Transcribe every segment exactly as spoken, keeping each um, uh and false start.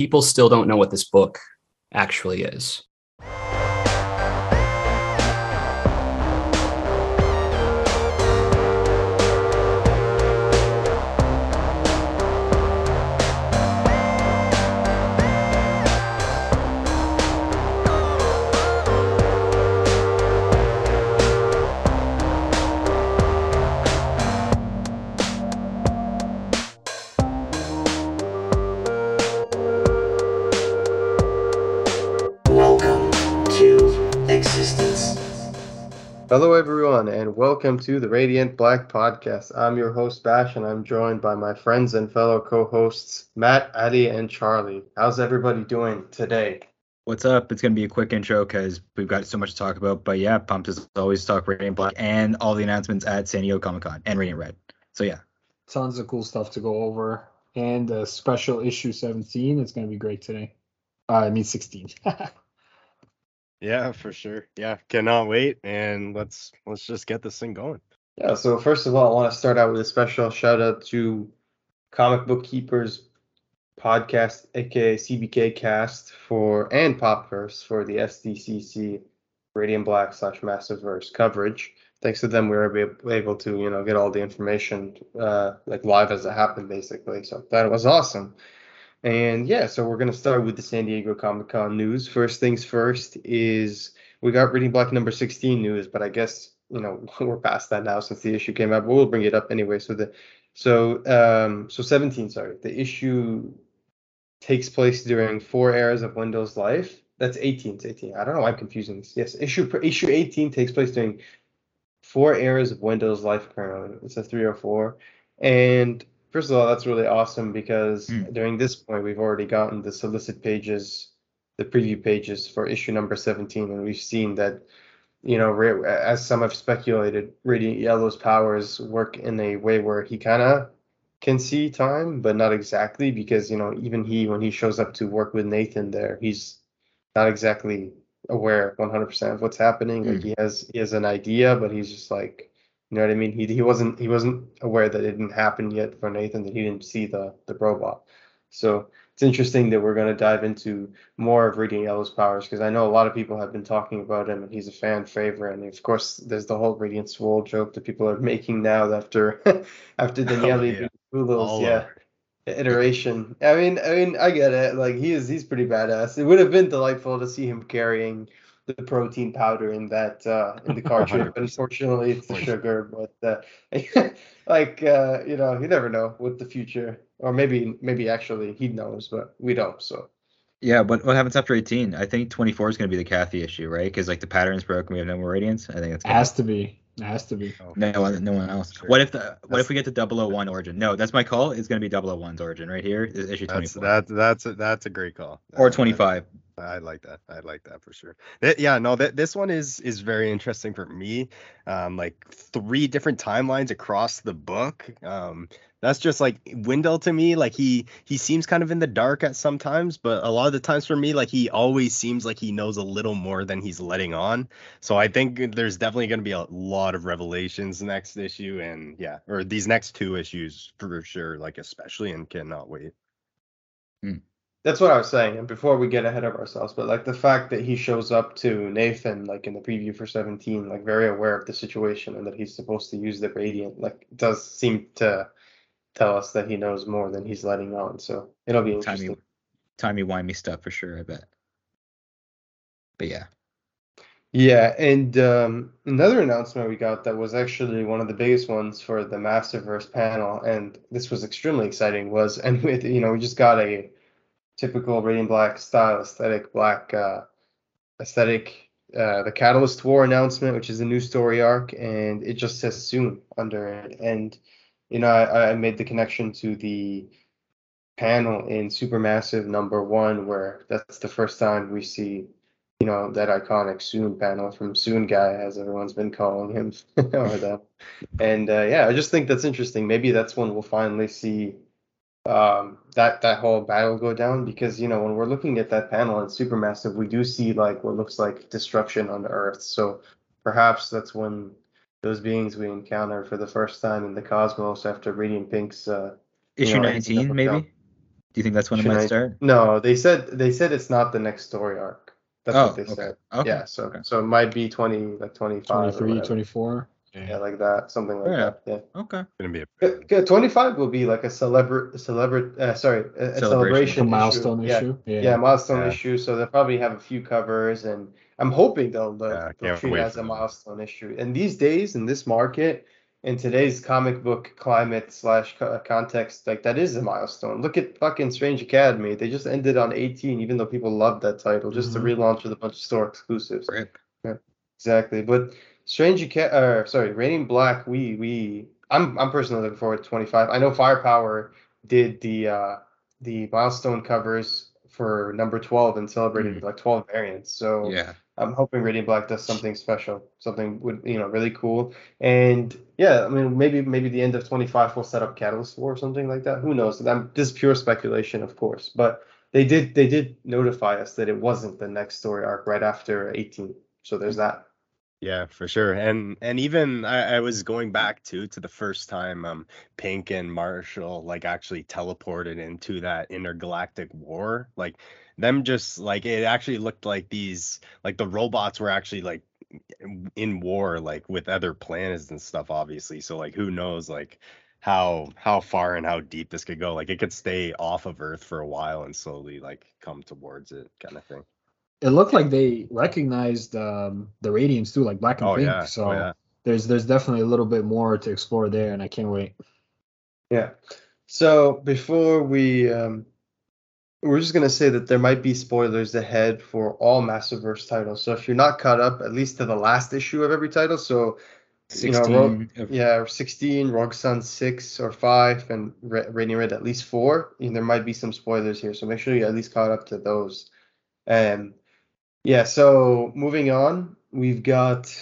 people still don't know what this book actually is. Hello, everyone, and welcome to the Radiant Black podcast. I'm your host, Bash, and I'm joined by my friends and fellow co-hosts, Matt, Addy, and Charlie. How's everybody doing today? What's up? It's going to be a quick intro because we've got so much to talk about. But yeah, pumped as always to talk Radiant Black and all the announcements at San Diego Comic-Con and Radiant Red. So yeah. Tons of cool stuff to go over. And uh, special issue seventeen is going to be great today. Uh, I mean sixteen. Yeah, for sure. Yeah, cannot wait. And let's let's just get this thing going. Yeah, so first of all, I want to start out with a special shout out to Comic Book Keepers podcast, aka C B K Cast, for and Popverse for the S D C C Radiant Black slash Masterverse coverage. Thanks to them, we were able to, you know, get all the information uh, like live as it happened, basically. So that was awesome. And yeah, so we're going to start with the San Diego Comic-Con news. First things first is we got Radiant Black number sixteen news, but I guess, you know, we're past that now since the issue came out, but we'll bring it up anyway. So the so um, so seventeen, sorry. The issue takes place during four eras of Wendell's life. That's eighteen. It's eighteen. I don't know why I'm confusing this. Yes, issue issue eighteen takes place during four eras of Wendell's life currently. It's a three oh four. And first of all, that's really awesome because mm. during this point, we've already gotten the solicit pages, the preview pages for issue number seventeen. And we've seen that, you know, as some have speculated, Radiant Yellow's powers work in a way where he kind of can see time, but not exactly because, you know, even he, when he shows up to work with Nathan there, he's not exactly aware one hundred percent of what's happening. Mm. Like he has, he has an idea, but he's just like, you know what I mean? He he wasn't he wasn't aware that it didn't happen yet for Nathan, that he didn't see the, the robot. So it's interesting that we're going to dive into more of Radiant Yellow's powers because I know a lot of people have been talking about him and he's a fan favorite. And of course, there's the whole Radiant Swole joke that people are making now after after Daniele oh, yeah. Boulot's, yeah iteration. I mean I mean I get it. Like he is he's pretty badass. It would have been delightful to see him carrying the protein powder in that uh in the cartridge, but unfortunately it's the sugar. But uh, like uh you know, you never know what the future, or maybe maybe actually he knows, but we don't. So yeah, but what happens after eighteen? I think twenty-four is going to be the Kathy issue, right? Because like the pattern's broken, we have no more Radiance. I think it's has to be. It has to be. Oh, no, sure. no one else. Sure. What if the what that's, if we get to double oh one origin? No, that's my call. It's going to be double oh one's origin right here. Is issue twenty-four. That's that's that's a, that's a great call. That, or twenty-five. That, I like that. I like that for sure. That, yeah, no, that this one is is very interesting for me. Um, like three different timelines across the book. Um, that's just like Wendell to me. Like he he seems kind of in the dark at some times, but a lot of the times for me, like he always seems like he knows a little more than he's letting on. So I think there's definitely going to be a lot of revelations next issue, and yeah, or these next two issues for sure. Like especially, and cannot wait. Hmm. That's what I was saying. And before we get ahead of ourselves, but like the fact that he shows up to Nathan, like in the preview for seventeen, like very aware of the situation and that he's supposed to use the Radiant, like does seem to tell us that he knows more than he's letting on. So it'll be interesting. Timey, timey-wimey stuff for sure, I bet. But yeah. Yeah, and um, another announcement we got that was actually one of the biggest ones for the Masterverse panel, and this was extremely exciting, was, and with, you know, we just got a typical Radiant Black style aesthetic, black uh, aesthetic, uh, the Catalyst War announcement, which is a new story arc, and it just says soon under it. And you know, I, I made the connection to the panel in Supermassive number one, where that's the first time we see, you know, that iconic Soon panel from Soon Guy, as everyone's been calling him. or that. And uh, yeah, I just think that's interesting. Maybe that's when we'll finally see um, that, that whole battle go down. Because, you know, when we're looking at that panel in Supermassive, we do see like what looks like destruction on Earth. So perhaps that's when those beings we encounter for the first time in the cosmos after Radiant Pink's uh, issue know, nineteen, maybe. Do you think that's when Should it might I, start? No, they said they said it's not the next story arc. That's oh, what they okay. said. Okay. Yeah, so okay. so it might be twenty, like twenty-five, twenty-three, twenty-four. Yeah. yeah, like that, something like yeah. that. Yeah. Okay. Gonna be a twenty-five will be like a celebra- celebra- uh, sorry, a, a celebration, celebration a milestone issue. issue. Yeah. Yeah. yeah, milestone yeah. issue. So they'll probably have a few covers, and I'm hoping they'll look yeah, treat as a milestone issue. And these days in this market, in today's comic book climate slash context, like that is a milestone. Look at fucking Strange Academy. They just ended on eighteen, even though people loved that title. Just mm-hmm. the relaunch with a bunch of store exclusives. Right. Yeah, exactly. But Strange Academy, uh, sorry, Radiant Black. We we. I'm I'm personally looking forward to twenty-five. I know Firepower did the uh, the milestone covers for number twelve and celebrated mm-hmm. like twelve variants. So yeah. I'm hoping Radiant Black does something special, something would you know really cool. And yeah, I mean maybe maybe the end of twenty-five will set up Catalyst War or something like that. Who knows? I'm, this is pure speculation, of course. But they did they did notify us that it wasn't the next story arc right after eighteen. So there's that. Yeah, for sure. And and even I, I was going back to to the first time um Pink and Marshall like actually teleported into that intergalactic war. Like them just like it actually looked like these like the robots were actually like in war like with other planets and stuff, obviously. So like who knows like how how far and how deep this could go. Like it could stay off of Earth for a while and slowly like come towards it kind of thing. It looked like they recognized um, the Radiants too, like Black and oh, Pink. Yeah. So oh, yeah. there's there's definitely a little bit more to explore there, and I can't wait. Yeah. So before we, um, we're just gonna say that there might be spoilers ahead for all Masterverse titles. So if you're not caught up, at least to the last issue of every title, so sixteen, you know, Rogue, of- yeah, sixteen, Rogue Sun six or five, and Re- Radiant Red at least four. And there might be some spoilers here, so make sure you're at least caught up to those. And yeah, so moving on, we've got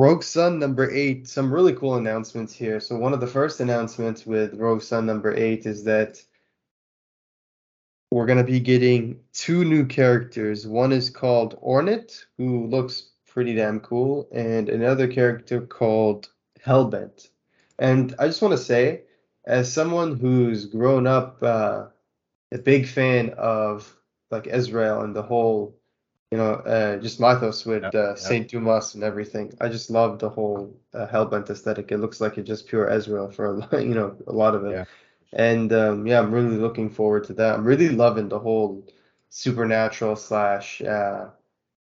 Rogue Sun number eight. Some really cool announcements here. So one of the first announcements with Rogue Sun number eight is that we're going to be getting two new characters. One is called Ornit, who looks pretty damn cool, and another character called Hellbent. And I just want to say, as someone who's grown up uh, a big fan of like Ezreal and the whole You know, uh, just Mythos with uh, yeah. Saint Dumas and everything. I just love the whole uh, Hellbent aesthetic. It looks like it's just pure Ezreal for, a, you know, a lot of it. Yeah. And, um, yeah, I'm really looking forward to that. I'm really loving the whole supernatural slash, uh,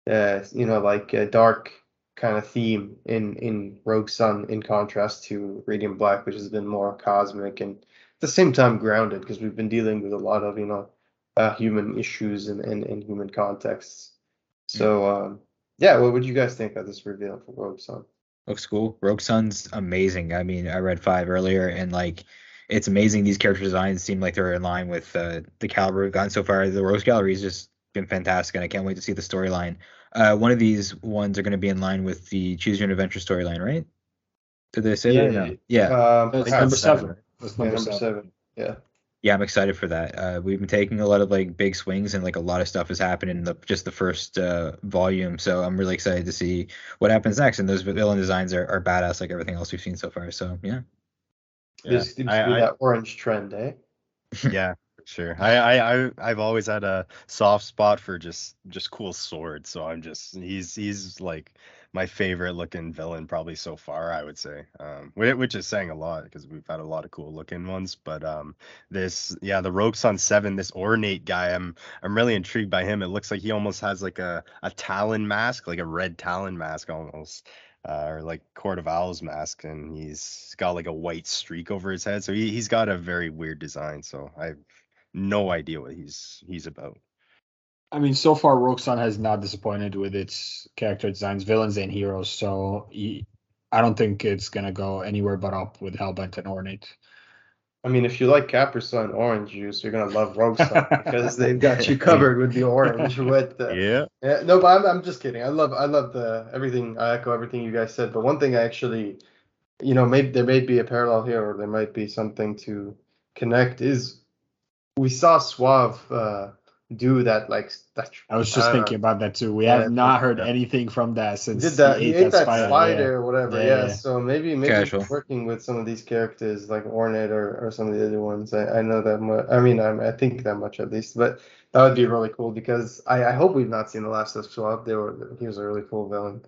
uh, you know, like uh, dark kind of theme in, in Rogue Sun in contrast to Radiant Black, which has been more cosmic and at the same time grounded because we've been dealing with a lot of, you know, uh, human issues and, and, and human contexts. So, um, yeah, what would you guys think of this reveal for Rogue Sun? Looks cool. Rogue Sun's amazing. I mean, I read five earlier, and, like, it's amazing. These character designs seem like they're in line with uh, the caliber we've gotten so far. The Rogues Gallery has just been fantastic, and I can't wait to see the storyline. Uh, one of these ones are going to be in line with the Choose Your Own Adventure storyline, right? Did they say yeah, that? Yeah. yeah. Um, That's number seven. seven. That's number, yeah, number seven. seven. Yeah. Yeah, I'm excited for that. Uh, we've been taking a lot of like big swings, and like a lot of stuff has happened in the, just the first uh, volume. So I'm really excited to see what happens next. And those villain designs are, are badass, like everything else we've seen so far. So yeah, yeah. This seems I, to be I, that I, orange trend, eh? Yeah, sure. I, I, I, I've always had a soft spot for just just cool swords. So I'm just he's he's like my favorite looking villain probably so far, I would say, um, which is saying a lot because we've had a lot of cool looking ones. But um, this, yeah, the Rogue Sun seven, this ornate guy, I'm I'm really intrigued by him. It looks like he almost has like a, a Talon mask, like a red Talon mask almost, uh, or like Court of Owls mask. And he's got like a white streak over his head. So he, he's got a very weird design. So I have no idea what he's he's about. I mean, so far, Rogue Sun has not disappointed with its character designs, villains, and heroes. So he, I don't think it's going to go anywhere but up with Hellbent and Ornate. I mean, if you like Capricorn orange juice, you're going to love Rogue Sun because they've got you covered with the orange. With the, yeah. yeah. No, but I'm, I'm just kidding. I love I love the everything. I echo everything you guys said. But one thing I actually, you know, maybe there may be a parallel here or there might be something to connect is we saw Suave, uh, do that. Like that, I was just I thinking know. about that too. We yeah, have not heard yeah. anything from that since did that, he ate, he ate that spider, spider yeah. or whatever. Yeah, yeah. yeah. So maybe maybe Casual. working with some of these characters like Ornette or, or some of the other ones. I, I know that much. I mean, I'm, I think that much at least. But that would be really cool because I, I hope we've not seen the last of Swap. They were he was a really cool villain.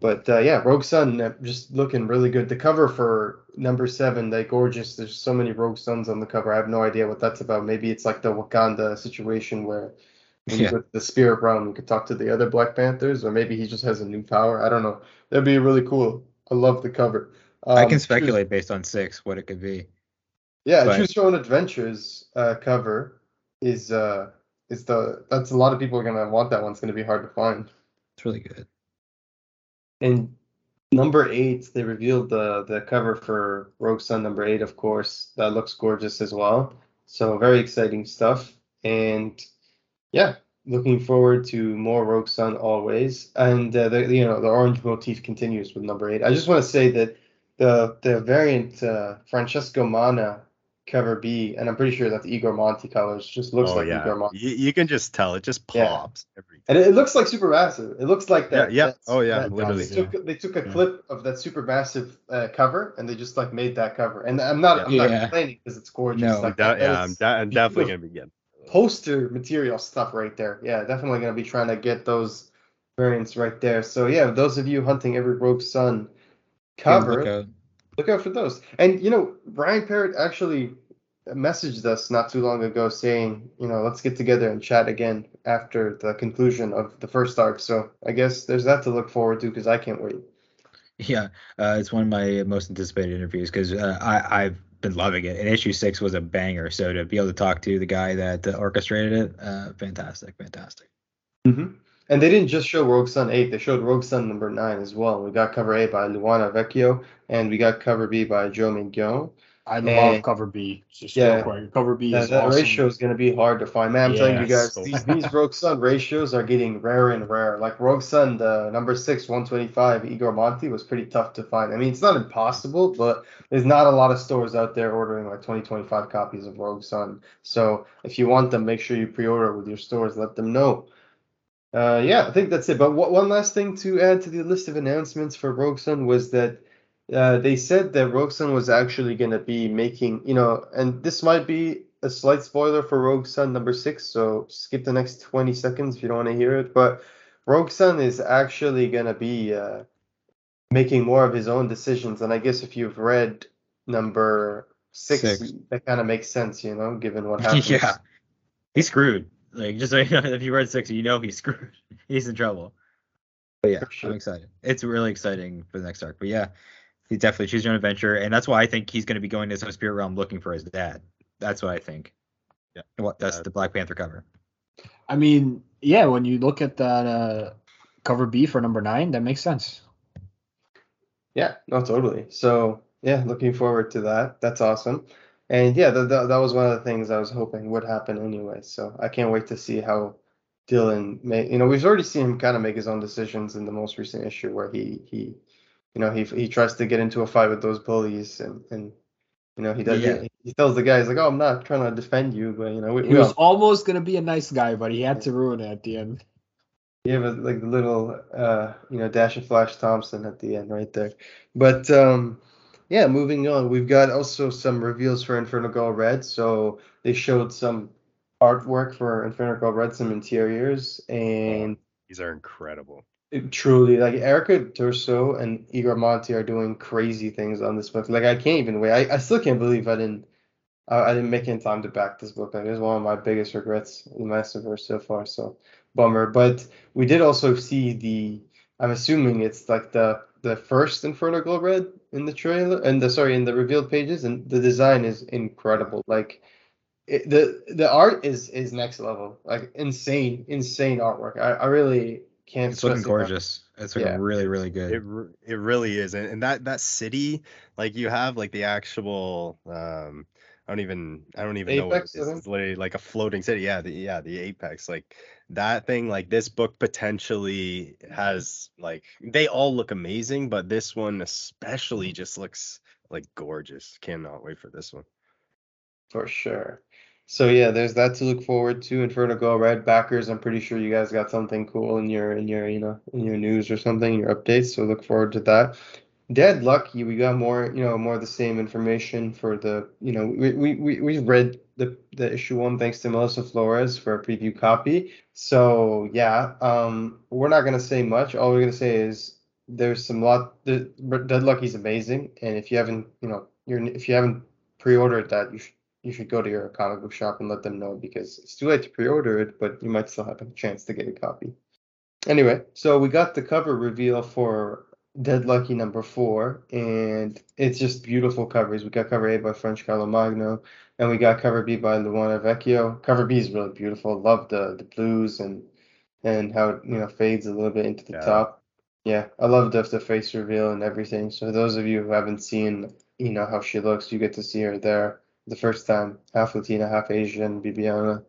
But uh, yeah, Rogue Sun just looking really good. The cover for number seven, they gorgeous. There's so many Rogue Suns on the cover. I have no idea what that's about. Maybe it's like the Wakanda situation where when yeah. you go to the spirit realm, you could talk to the other Black Panthers, or maybe he just has a new power. I don't know. That'd be really cool. I love the cover. Um, I can speculate based on six what it could be. Yeah, but... Choose Your Own Adventures uh, cover is uh is the that's a lot of people are gonna want that one. It's gonna be hard to find. It's really good. And number eight, they revealed the the cover for Rogue Sun number eight, of course. That looks gorgeous as well. So very exciting stuff. And yeah, looking forward to more Rogue Sun always. And uh, the you know the orange motif continues with number eight. I just want to say that the the variant uh, Francesco Mana cover B, and I'm pretty sure that's Igor Monti colors, just looks oh, like yeah. Igor Monti. You, you can just tell it just pops yeah. every time. And it, it looks like Supermassive. It looks like that. Yeah. yeah. Oh yeah, that, literally. They, yeah. Took, they took a yeah. clip of that Supermassive uh, cover and they just like made that cover. And I'm not, yeah. I'm not yeah. complaining because it's gorgeous. No, like, da- yeah, it's, I'm, da- I'm definitely gonna be getting poster material stuff right there. Yeah, definitely gonna be trying to get those variants right there. So yeah, those of you hunting every Rogue Sun cover. Look out for those. And, you know, Ryan Parrott actually messaged us not too long ago saying, you know, let's get together and chat again after the conclusion of the first arc. So I guess there's that to look forward to because I can't wait. Yeah, uh, it's one of my most anticipated interviews because uh, I, I've been loving it. And issue six was a banger. So to be able to talk to the guy that uh, orchestrated it, uh, fantastic, fantastic. Mm-hmm. And they didn't just show Rogue Sun eight, they showed Rogue Sun number nine as well. We got cover A by Luana Vecchio, and we got cover B by Joe Mignon. I and love cover B. Just yeah, cover B that, is that awesome. Ratio is going to be hard to find. Man, I'm yes. telling you guys, these, these Rogue Sun ratios are getting rarer and rarer. Like Rogue Sun, the number six, one twenty-five, Igor Monti was pretty tough to find. I mean, it's not impossible, but there's not a lot of stores out there ordering like twenty, twenty-five copies of Rogue Sun. So if you want them, make sure you pre-order with your stores. Let them know. Uh, yeah, I think that's it. But what, one last thing to add to the list of announcements for Rogue Sun was that uh, they said that Rogue Sun was actually going to be making, you know, and this might be a slight spoiler for Rogue Sun number six, so skip the next twenty seconds if you don't want to hear it. But Rogue Sun is actually going to be uh, making more of his own decisions. And I guess if you've read number six, six. that kind of makes sense, you know, given what happens. Yeah, he's screwed. Like, just so you know, if you read six, you know he's screwed. He's in trouble. But yeah, sure. I'm excited. It's really exciting for the next arc. But yeah, he definitely chooses your own adventure. And that's why I think he's going to be going to some spirit realm looking for his dad. That's what I think. Yeah. Well, that's uh, the Black Panther cover. I mean, yeah, when you look at that uh, cover B for number nine, that makes sense. Yeah, no, totally. So yeah, looking forward to that. That's awesome. And yeah, the, the, that was one of the things I was hoping would happen anyway. So I can't wait to see how Dylan may, you know, we've already seen him kind of make his own decisions in the most recent issue where he, he you know, he he tries to get into a fight with those bullies and, and you know, he does yeah. he, he tells the guy, he's like, oh, I'm not trying to defend you, but, you know. We, he we was all... almost going to be a nice guy, but he had to ruin it at the end. Yeah, but like the little, uh, you know, dash of Flash Thompson at the end right there. But, um. Yeah, moving on. We've got also some reveals for Inferno Girl Red. So they showed some artwork for Inferno Girl Red, some interiors, and these are incredible. It, truly, like Erica Durso and Igor Monti are doing crazy things on this book. Like I can't even wait. I, I still can't believe I didn't I, I didn't make any time to back this book. Like it's one of my biggest regrets in the Masterverse so far. So bummer. But we did also see the. I'm assuming it's like the. the first Inferno Girl Red in the trailer and the sorry in the revealed pages, and the design is incredible. Like it, the the art is is next level. Like insane insane artwork. I, I really can't it's looking gorgeous enough. It's looking yeah. really really good. It it really is. And, and that that city, like you have like the actual um I don't even I don't even Apex, know what it is. It's literally like a floating city. Yeah, the yeah, the Apex. Like that thing, like this book potentially has like they all look amazing, but this one especially just looks like gorgeous. Cannot wait for this one. For sure. So yeah, there's that to look forward to. Inferno Girl Red backers, I'm pretty sure you guys got something cool in your in your you know in your news or something, your updates. So look forward to that. Dead Lucky, we got more you know more of the same information for the you know we we we, we read the the issue one thanks to Melissa Flores for a preview copy. So yeah, um, we're not gonna say much. All we're gonna say is there's some lot. The, Dead Lucky's amazing, and if you haven't you know you're if you haven't pre-ordered that, you should. You should go to your comic book shop and let them know, because it's too late to pre-order it, but you might still have a chance to get a copy. Anyway, so we got the cover reveal for Dead Lucky number four, and it's just beautiful covers. We got cover A by French Carlomagno, and we got cover B by Luana Vecchio. Cover B is really beautiful. Love the the blues and and how it you know fades a little bit into the yeah. top. Yeah, I love the, the face reveal and everything. So those of you who haven't seen you know how she looks, you get to see her there. The first time, half Latina, half Asian, Bibiana.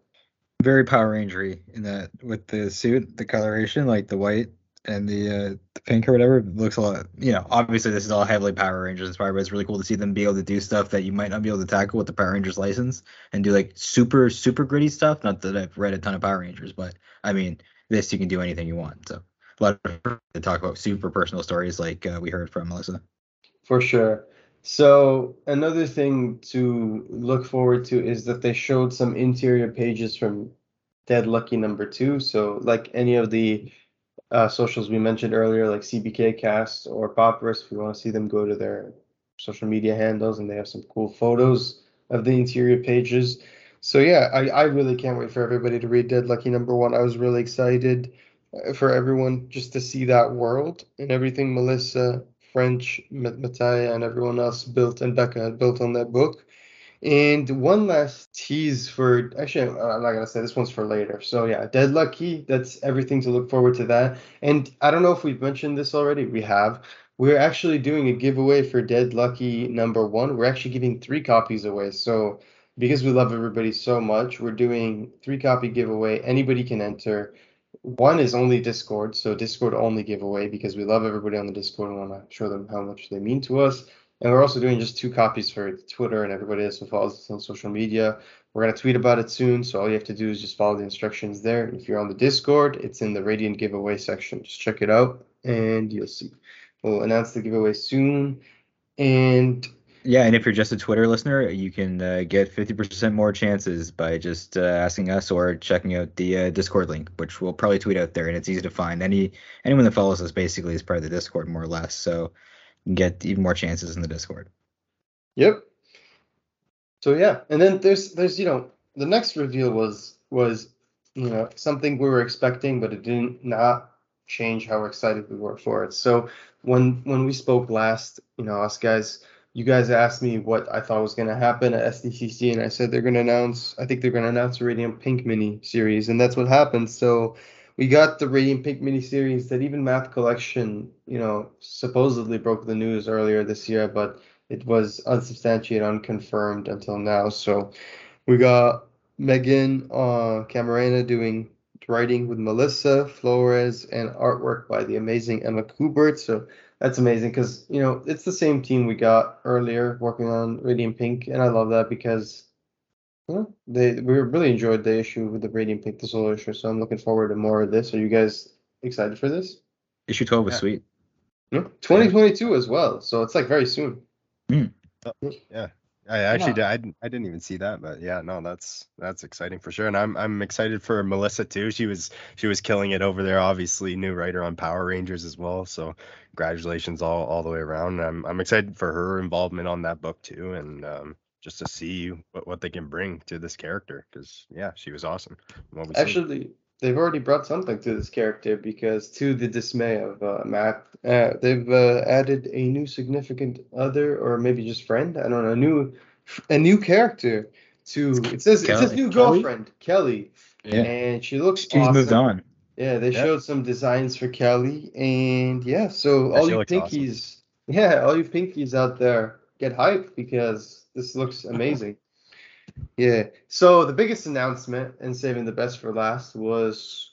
Very Power Ranger-y in that, with the suit, the coloration, like the white and the, uh, the pink or whatever. It looks a lot, you know, obviously this is all heavily Power Rangers inspired, but it's really cool to see them be able to do stuff that you might not be able to tackle with the Power Rangers license and do like super, super gritty stuff. Not that I've read a ton of Power Rangers, but I mean, this you can do anything you want. So a lot of to talk about super personal stories like uh, we heard from Melissa. For sure. So another thing to look forward to is that they showed some interior pages from Dead Lucky number two. So like any of the uh, socials we mentioned earlier, like C B K Cast or Popverse, if you want to see them, go to their social media handles, and they have some cool photos of the interior pages. So yeah, I, I really can't wait for everybody to read Dead Lucky number one. I was really excited for everyone just to see that world and everything Melissa, French, Mattia, and everyone else built, and Becca had built on that book. And one last tease for, actually, I'm not going to say, this one's for later. So yeah, Dead Lucky, that's everything to look forward to that. And I don't know if we've mentioned this already. We have. We're actually doing a giveaway for Dead Lucky number one. We're actually giving three copies away. So because we love everybody so much, we're doing three copy giveaway. Anybody can enter. One is only Discord, so Discord only giveaway, because we love everybody on the Discord and want to show them how much they mean to us. And we're also doing just two copies for Twitter and everybody else who follows us on social media. We're going to tweet about it soon, so all you have to do is just follow the instructions there. If you're on the Discord, it's in the Radiant giveaway section. Just check it out, and you'll see. We'll announce the giveaway soon. And yeah, and if you're just a Twitter listener, you can uh, get fifty percent more chances by just uh, asking us or checking out the uh, Discord link, which we'll probably tweet out there, and it's easy to find. Any anyone that follows us basically is part of the Discord, more or less, so you can get even more chances in the Discord. Yep. So yeah, and then there's there's you know the next reveal was was you know something we were expecting, but it didn't not change how excited we were for it. So when when we spoke last, you know us guys. You guys asked me what I thought was going to happen at S D C C, and I said they're going to announce, I think they're going to announce a Radiant Pink mini-series, and that's what happened. So we got the Radiant Pink mini-series that even Math Collection, you know, supposedly broke the news earlier this year, but it was unsubstantiated, unconfirmed until now. So we got Megan uh, Camarena doing writing with Melissa Flores and artwork by the amazing Emma Kubert. So that's amazing because, you know, it's the same team we got earlier working on Radiant Pink, and I love that because you know, they we really enjoyed the issue with the Radiant Pink, the solo issue, so I'm looking forward to more of this. Are you guys excited for this? Issue twelve was yeah. sweet. Yeah. twenty twenty-two as well, so it's like very soon. Mm. Oh, yeah, I actually did, I didn't I didn't even see that, but yeah, no, that's that's exciting for sure, and I'm I'm excited for Melissa too. She was she was killing it over there. Obviously, new writer on Power Rangers as well, so congratulations all all the way around. I'm I'm excited for her involvement on that book too, and um, just to see what, what they can bring to this character, because yeah, she was awesome. Actually, seen. They've already brought something to this character because, to the dismay of uh, Matt, uh, they've uh, added a new significant other, or maybe just friend. I don't know, a new a new character to it says Kelly. It says new girlfriend Kelly, Kelly. Yeah. And she looks she's awesome. Moved on. Yeah, they yep. showed some designs for Kelly, and yeah, so all you pinkies, awesome. yeah, all you pinkies out there, get hyped because this looks amazing. Yeah. So the biggest announcement, and saving the best for last, was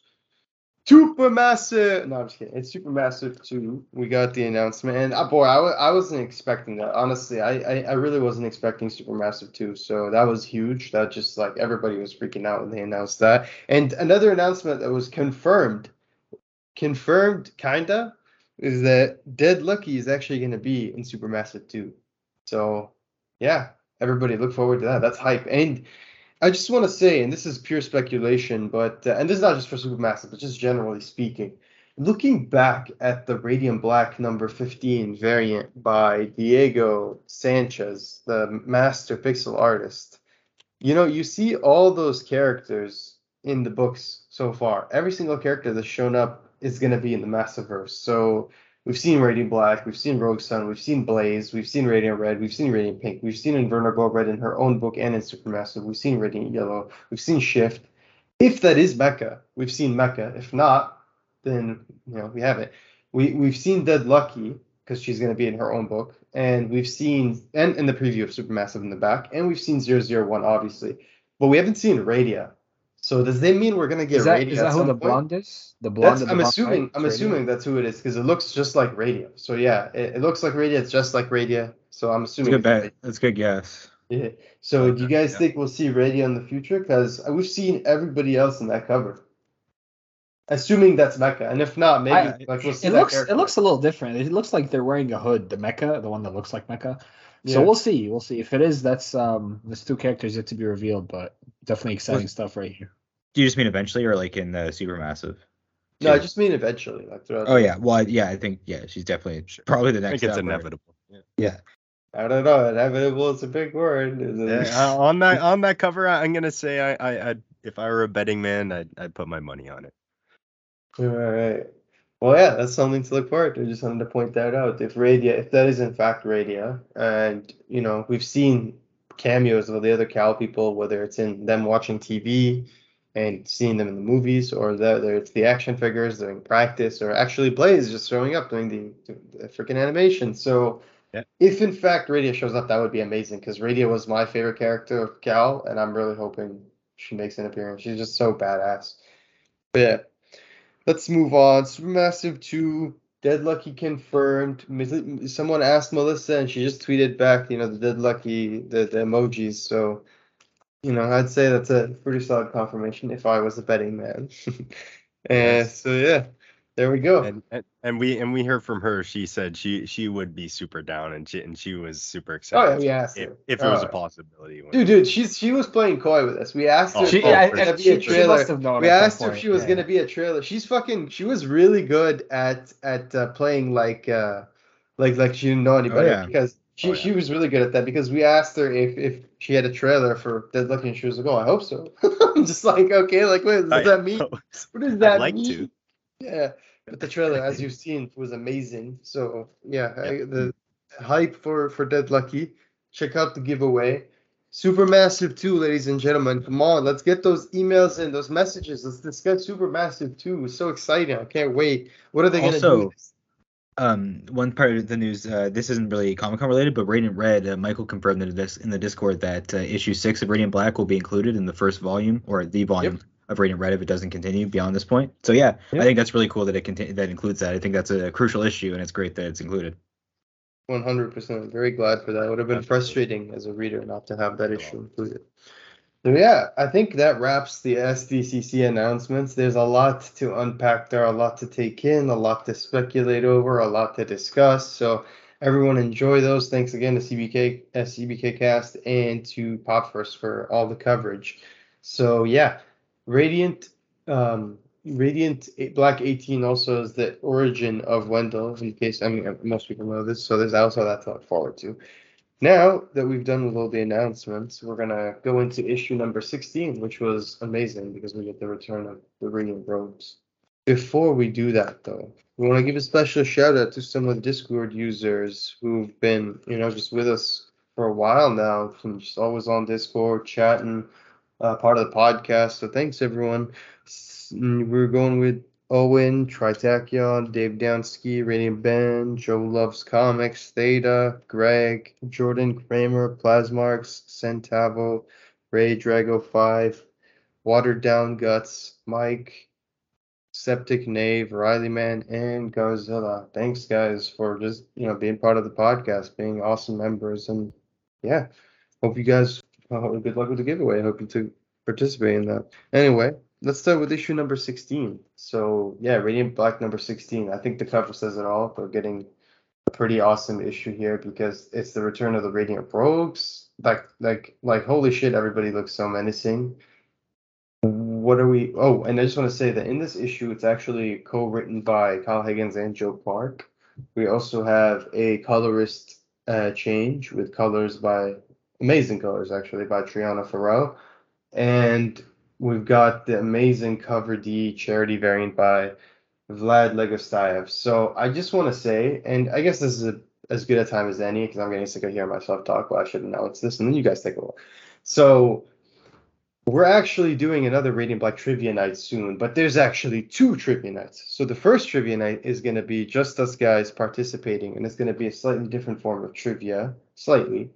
Supermassive. No, I'm just kidding. It's Supermassive two. We got the announcement, and uh, boy, I, w- I wasn't expecting that. Honestly, I, I, I really wasn't expecting Supermassive two. So that was huge. That just like everybody was freaking out when they announced that. And another announcement that was confirmed, confirmed kinda, is that Dead Lucky is actually going to be in Supermassive two. So yeah, everybody look forward to that. That's hype. And I just want to say, and this is pure speculation, but uh, and this is not just for Supermassive, but just generally speaking, looking back at the Radiant Black number fifteen variant by Diego Sanchez, the master pixel artist, you know, you see all those characters in the books so far. Every single character that's shown up is going to be in the Masterverse. So we've seen Radiant Black, we've seen Rogue Sun, we've seen Blaze, we've seen Radiant Red, we've seen Radiant Pink, we've seen Inferno Girl Red in her own book and in Supermassive, we've seen Radiant Yellow, we've seen Shift. If that is Becca, we've seen Becca. If not, then, you know, we have it. We, we've seen Dead Lucky, because she's going to be in her own book, and we've seen, and in the preview of Supermassive in the back, and we've seen zero zero one, obviously. But we haven't seen Radia. So does that mean we're gonna get Radia? Is that who the blonde is? The blonde. I'm assuming. I'm assuming that's who it is because it looks just like Radia. So yeah, it, it looks like Radia. It's just like Radia. So I'm assuming. That's a good bet. That's a good guess. Yeah. So do you guys think we'll see Radia in the future? Because we've seen everybody else in that cover. Assuming that's Mecha, and if not, maybe I, like we'll see. It looks. Character. It looks a little different. It looks like they're wearing a hood. The Mecha, the one that looks like Mecha. So yeah. we'll see. We'll see if it is. That's um. There's two characters yet to be revealed, but definitely exciting well, stuff right here. Do you just mean eventually, or like in the Supermassive? No, I just mean eventually. Like throughout. Oh yeah, well yeah, I think yeah, she's definitely probably the next. I think it's inevitable. Yeah. yeah. I don't know. Inevitable is a big word. Yeah, uh, on that on that cover, I, I'm gonna say I I I'd, if I were a betting man, I'd I'd put my money on it. All right. Well, yeah, that's something to look forward to. I just wanted to point that out. If Radia, if that is in fact Radia, and, you know, we've seen cameos of the other Cal people, whether it's in them watching T V and seeing them in the movies, or whether it's the action figures doing practice, or actually Blaze just showing up doing the, the freaking animation. So yeah. If in fact Radia shows up, that would be amazing, because Radia was my favorite character of Cal, and I'm really hoping she makes an appearance. She's just so badass. But yeah. Let's move on. Supermassive two, Dead Lucky confirmed. Someone asked Melissa, and she just tweeted back, you know, the Dead Lucky, the, the emojis. So, you know, I'd say that's a pretty solid confirmation if I was a betting man. And so, yeah, there we go. And, and and we and we heard from her. She said she she would be super down, and she and she was super excited. Oh, yeah, we asked if, if it was right. a possibility. Dude, dude, she's she was playing coy with us. We asked her. Oh, she, I, I, be she, a trailer. she must have known. We asked her if she was yeah. gonna be a trailer. She's fucking. She was really good at at uh, playing like uh like like she didn't know anybody oh, yeah. because she, oh, yeah. she was really good at that because we asked her if if she had a trailer for Dead Lucky, and she was like, "Oh, I hope so." I'm just like, okay, like, what does I that mean? What does that I'd like mean? To. Yeah. But the trailer, as you've seen, was amazing. So, yeah, I, the hype for, for Dead Lucky. Check out the giveaway. Supermassive two, ladies and gentlemen. Come on, let's get those emails and those messages. Let's discuss Supermassive two. It's so exciting. I can't wait. What are they going to do? Um, one part of the news, uh, this isn't really Comic-Con related, but Radiant Red, uh, Michael confirmed in the, in the Discord that uh, issue six of Radiant Black will be included in the first volume, or the volume. Yep. Of Radiant Red if it doesn't continue beyond this point. So yeah, yeah. I think that's really cool that it conti- that includes that. I think that's a crucial issue, and it's great that it's included. one hundred percent. Very glad for that. It would have been frustrating as a reader not to have that issue included. So yeah, I think that wraps the S D C C announcements. There's a lot to unpack there, a lot to take in, a lot to speculate over, a lot to discuss. So everyone enjoy those. Thanks again to C B K, S C B K Cast, and to Popverse for all the coverage. So yeah. Radiant um, Radiant Black eighteen also is the origin of Wendell, in case, I mean, most people know this, so there's also that to look forward to. Now that we've done with all the announcements, we're going to go into issue number sixteen, which was amazing because we get the return of the Radiant Rogues. Before we do that, though, we want to give a special shout-out to some of the Discord users who've been, you know, just with us for a while now, from just always on Discord, chatting, Uh, part of the podcast. So thanks, everyone. We're going with Owen, Tritachion, Dave Downsky, Radiant Ben, Joe Loves Comics, Theta, Greg, Jordan Kramer, Plasmarx, Centavo, Ray Drago five, Watered Down Guts, Mike, Septic Knave, Riley Man, and Godzilla. Thanks, guys, for just, you know, being part of the podcast, being awesome members. And, yeah, hope you guys uh, good luck with the giveaway. I hope you to participate in that. Anyway, let's start with issue number sixteen. So, yeah, Radiant Black number sixteen. I think the cover says it all. We're getting a pretty awesome issue here because it's the return of the Radiant Rogues. Like, like, like, holy shit, everybody looks so menacing. What are we? Oh, and I just want to say that in this issue, it's actually co-written by Kyle Higgins and Joe Clark. We also have a colorist uh, change with colors by, amazing colors actually, by Triana Farrell. And we've got the amazing cover D charity variant by Vlad Legostayev. So I just want to say, and I guess this is a, as good a time as any because I'm getting sick of hearing myself talk, well, I should announce this, and then you guys take a look. So we're actually doing another Radiant Black Trivia Night soon, but there's actually two Trivia Nights. So the first Trivia Night is going to be just us guys participating, and it's going to be a slightly different form of trivia, slightly,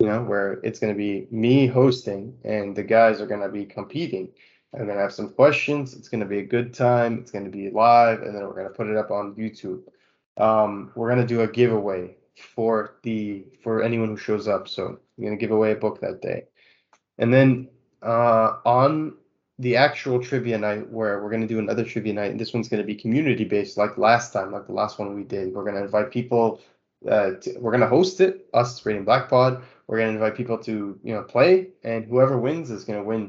you know, where it's going to be me hosting, and the guys are going to be competing. I'm going to have some questions. It's going to be a good time. It's going to be live, and then we're going to put it up on YouTube. Um, we're going to do a giveaway for the for anyone who shows up. So I'm going to give away a book that day. And then Uh, on the actual trivia night, where we're going to do another trivia night, and this one's going to be community-based like last time, like the last one we did. We're going to invite people, uh, to, we're going to host it, us, Radiant Black Pod. We're going to invite people to, you know, play, and whoever wins is going to win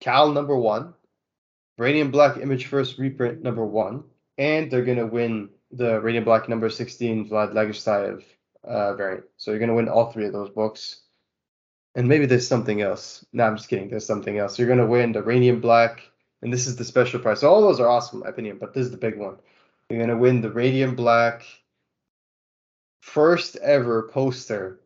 Cal number one, Radiant Black Image First reprint number one, and they're going to win the Radiant Black number sixteen Vlad Legostayev uh, variant. So you're going to win all three of those books. And maybe there's something else. No, I'm just kidding. There's something else. You're going to win the Radiant Black. And this is the special prize. So all those are awesome, in my opinion. But this is the big one. You're going to win the Radiant Black first ever poster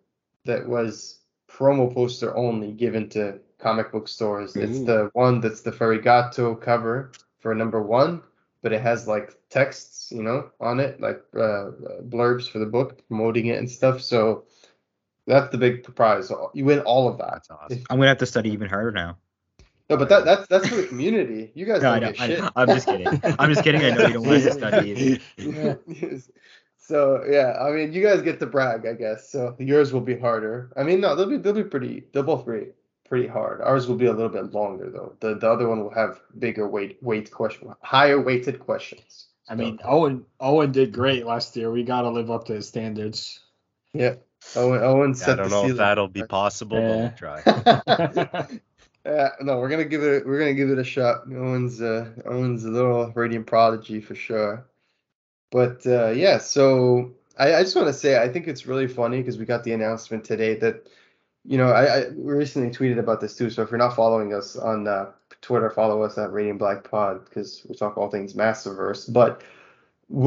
that was promo poster only given to comic book stores. Mm-hmm. It's the one that's the Ferrigato cover for number one. But it has, like, texts, you know, on it. Like, uh, blurbs for the book, promoting it and stuff. So that's the big prize. You win all of that. That's awesome. I'm gonna have to study even harder now. No, but that that's that's for the community. You guys no, don't get I shit. I I'm just kidding. I'm just kidding. I know you don't want to study. Yeah. So yeah, I mean, you guys get to brag, I guess. So yours will be harder. I mean, no, they'll be they'll be pretty. They'll both be pretty hard. Ours will be a little bit longer though. The the other one will have bigger weight weight question, higher weighted questions. So I mean, Owen Owen did great last year. We gotta live up to his standards. Yeah. Owen, Owen set yeah, I don't the know ceiling. If that'll be possible, yeah. But we'll try. uh, no, we're gonna give it. We're gonna give it a shot. Owen's, uh, Owen's a little Radiant prodigy for sure. But uh, yeah, so I, I just want to say I think it's really funny because we got the announcement today that, you know, I, I recently tweeted about this too. So if you're not following us on uh, Twitter, follow us at Radiant Black Pod because we talk all things Masterverse. But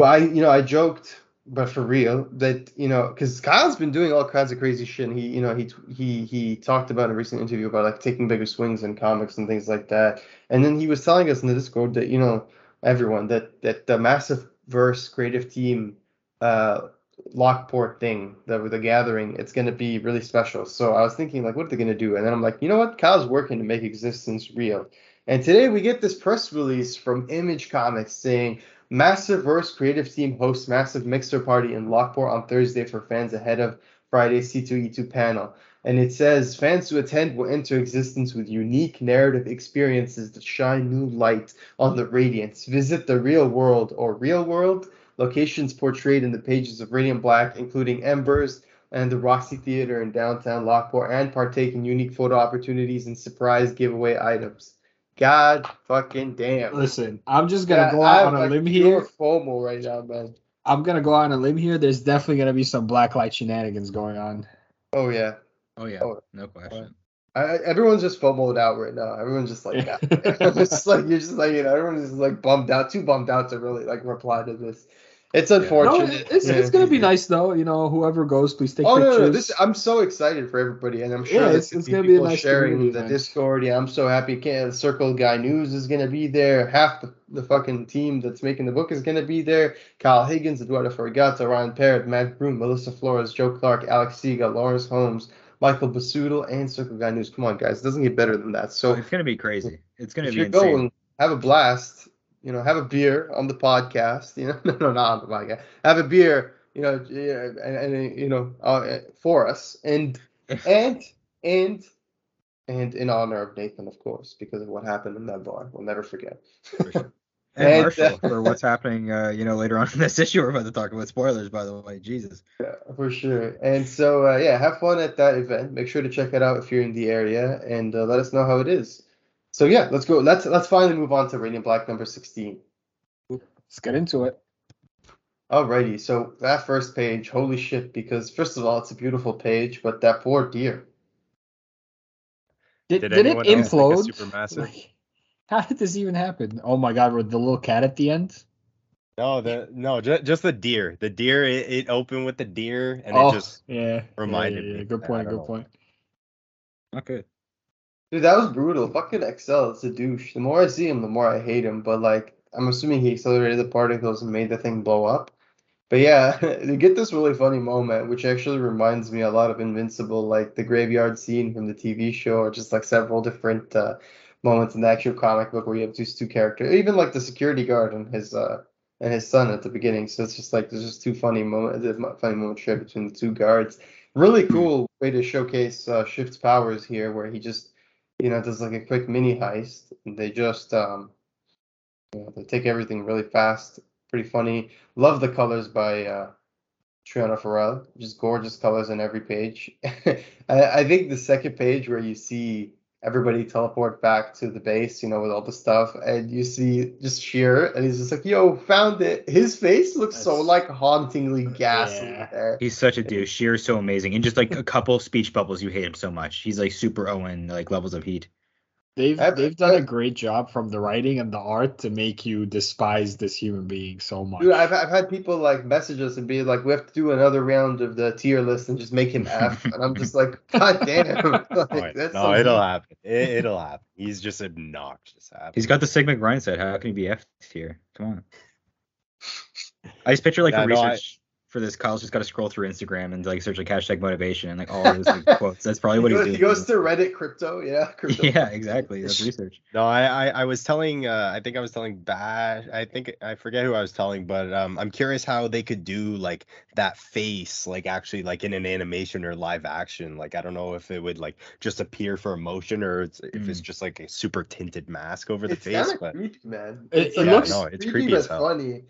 I, you know, I joked. But for real, that, you know, because Kyle's been doing all kinds of crazy shit. And he, you know, he he he talked about in a recent interview about, like, taking bigger swings in comics and things like that. And then he was telling us in the Discord that, you know, everyone, that, that the Massiveverse creative team uh, Lockport thing, the, the gathering, it's going to be really special. So I was thinking, like, what are they going to do? And then I'm like, you know what? Kyle's working to make existence real. And today we get this press release from Image Comics saying, Masterverse creative team hosts massive mixer party in Lockport on Thursday for fans ahead of Friday's C two E two panel. And it says fans who attend will enter existence with unique narrative experiences that shine new light on the Radiance. Visit the real world or real world locations portrayed in the pages of Radiant Black, including Embers and the Roxy Theater in downtown Lockport, and partake in unique photo opportunities and surprise giveaway items. God fucking damn. Listen, I'm just going to go out I'm on a like limb here. FOMO right now, man. I'm going to go out on a limb here. There's definitely going to be some blacklight shenanigans going on. Oh, yeah. Oh, yeah. Oh, no question. I, everyone's just FOMO'd out right now. Everyone's just like, yeah. It's just like, you're just like, you know, everyone's just like bummed out, too bummed out to really, like, reply to this. It's unfortunate. Yeah. No, it's yeah. it's going to be nice, though. You know, whoever goes, please take oh, pictures. Oh, no, no. This, I'm so excited for everybody, and I'm sure yeah, it's, it's going to be a nice sharing the Discord. Yeah, I'm so happy. Can't, Circle Guy News is going to be there. Half the, the fucking team that's making the book is going to be there. Kyle Higgins, Eduardo Ferrigata, Ryan Parrott, Matt Broom, Melissa Flores, Joe Clark, Alex Siga, Lawrence Holmes, Michael Basudil, and Circle Guy News. Come on, guys. It doesn't get better than that. So it's going to be crazy. It's going to be insane. If you're going, have a blast. you know, have a beer on the podcast, you know, no, no, not on the podcast, have a beer, you know, and, and you know, uh, for us, and and and and in honor of Nathan, of course, because of what happened in that bar, we'll never forget. For sure. And, and Marshall uh, for what's happening, uh, you know, later on in this issue. We're about to talk about spoilers, by the way. Jesus. Yeah, for sure. And so, uh, yeah, have fun at that event. Make sure to check it out if you're in the area, and uh, let us know how it is. So yeah, let's go. Let's let's finally move on to Radiant Black number sixteen. Let's get into it. Alrighty. So that first page, holy shit! Because first of all, it's a beautiful page, but that poor deer. Did, did, did it implode? Supermassive. How did this even happen? Oh my God! With the little cat at the end? No, the no, just, just the deer. The deer. It, it opened with the deer, and oh, it just yeah reminded yeah, yeah, yeah. me. Good point. Good point. Okay. Dude, that was brutal. Fucking Excel. It's a douche. The more I see him, the more I hate him. But like, I'm assuming he accelerated the particles and made the thing blow up. But yeah, you get this really funny moment, which actually reminds me a lot of Invincible, like the graveyard scene from the T V show, or just like several different. Uh, moments in the actual comic book where you have these two characters, even like the security guard and his uh and his son at the beginning. So it's just like there's just two funny moments, funny moment shared between the two guards. Really cool way to showcase uh, Shift's powers here, where he just, you know, does like a quick mini heist. And they just um, you know, they take everything really fast. Pretty funny. Love the colors by uh, Triana Farrell. Just gorgeous colors on every page. I, I think the second page where you see everybody teleport back to the base, you know, with all the stuff, and you see just Sheer, and he's just like, yo, found it. His face looks That's, so, like, hauntingly ghastly yeah. there. He's such a douche. Sheer's so amazing. And just, like, a couple speech bubbles, you hate him so much. He's, like, super Owen, like, levels of heat. They've I've, they've done I've, a great job from the writing and the art to make you despise this human being so much. Dude, I've I've had people like message us and be like, "We have to do another round of the tier list and just make him F." And I'm just like, "God damn!" Like, no, that's no it'll weird. happen. It, it'll happen. He's just obnoxious. Happy. He's got the Sigma grind set. How can he be F tier? Come on. I just picture like yeah, a no, research. I... for this, Kyle's just got to scroll through Instagram and like search like hashtag motivation and like all those like, quotes. That's probably what he doing. He goes to Reddit crypto, yeah. Crypto. Yeah, exactly. That's research. No, I, I, I was telling, uh, I think I was telling Bash. I think I forget who I was telling, but um, I'm curious how they could do like that face, like actually like in an animation or live action. Like I don't know if it would like just appear for emotion or it's, mm. if it's just like a super tinted mask over the it's face. But creepy, man. It's it, like, yeah, looks no, it's creepy, creepy as hell. Funny.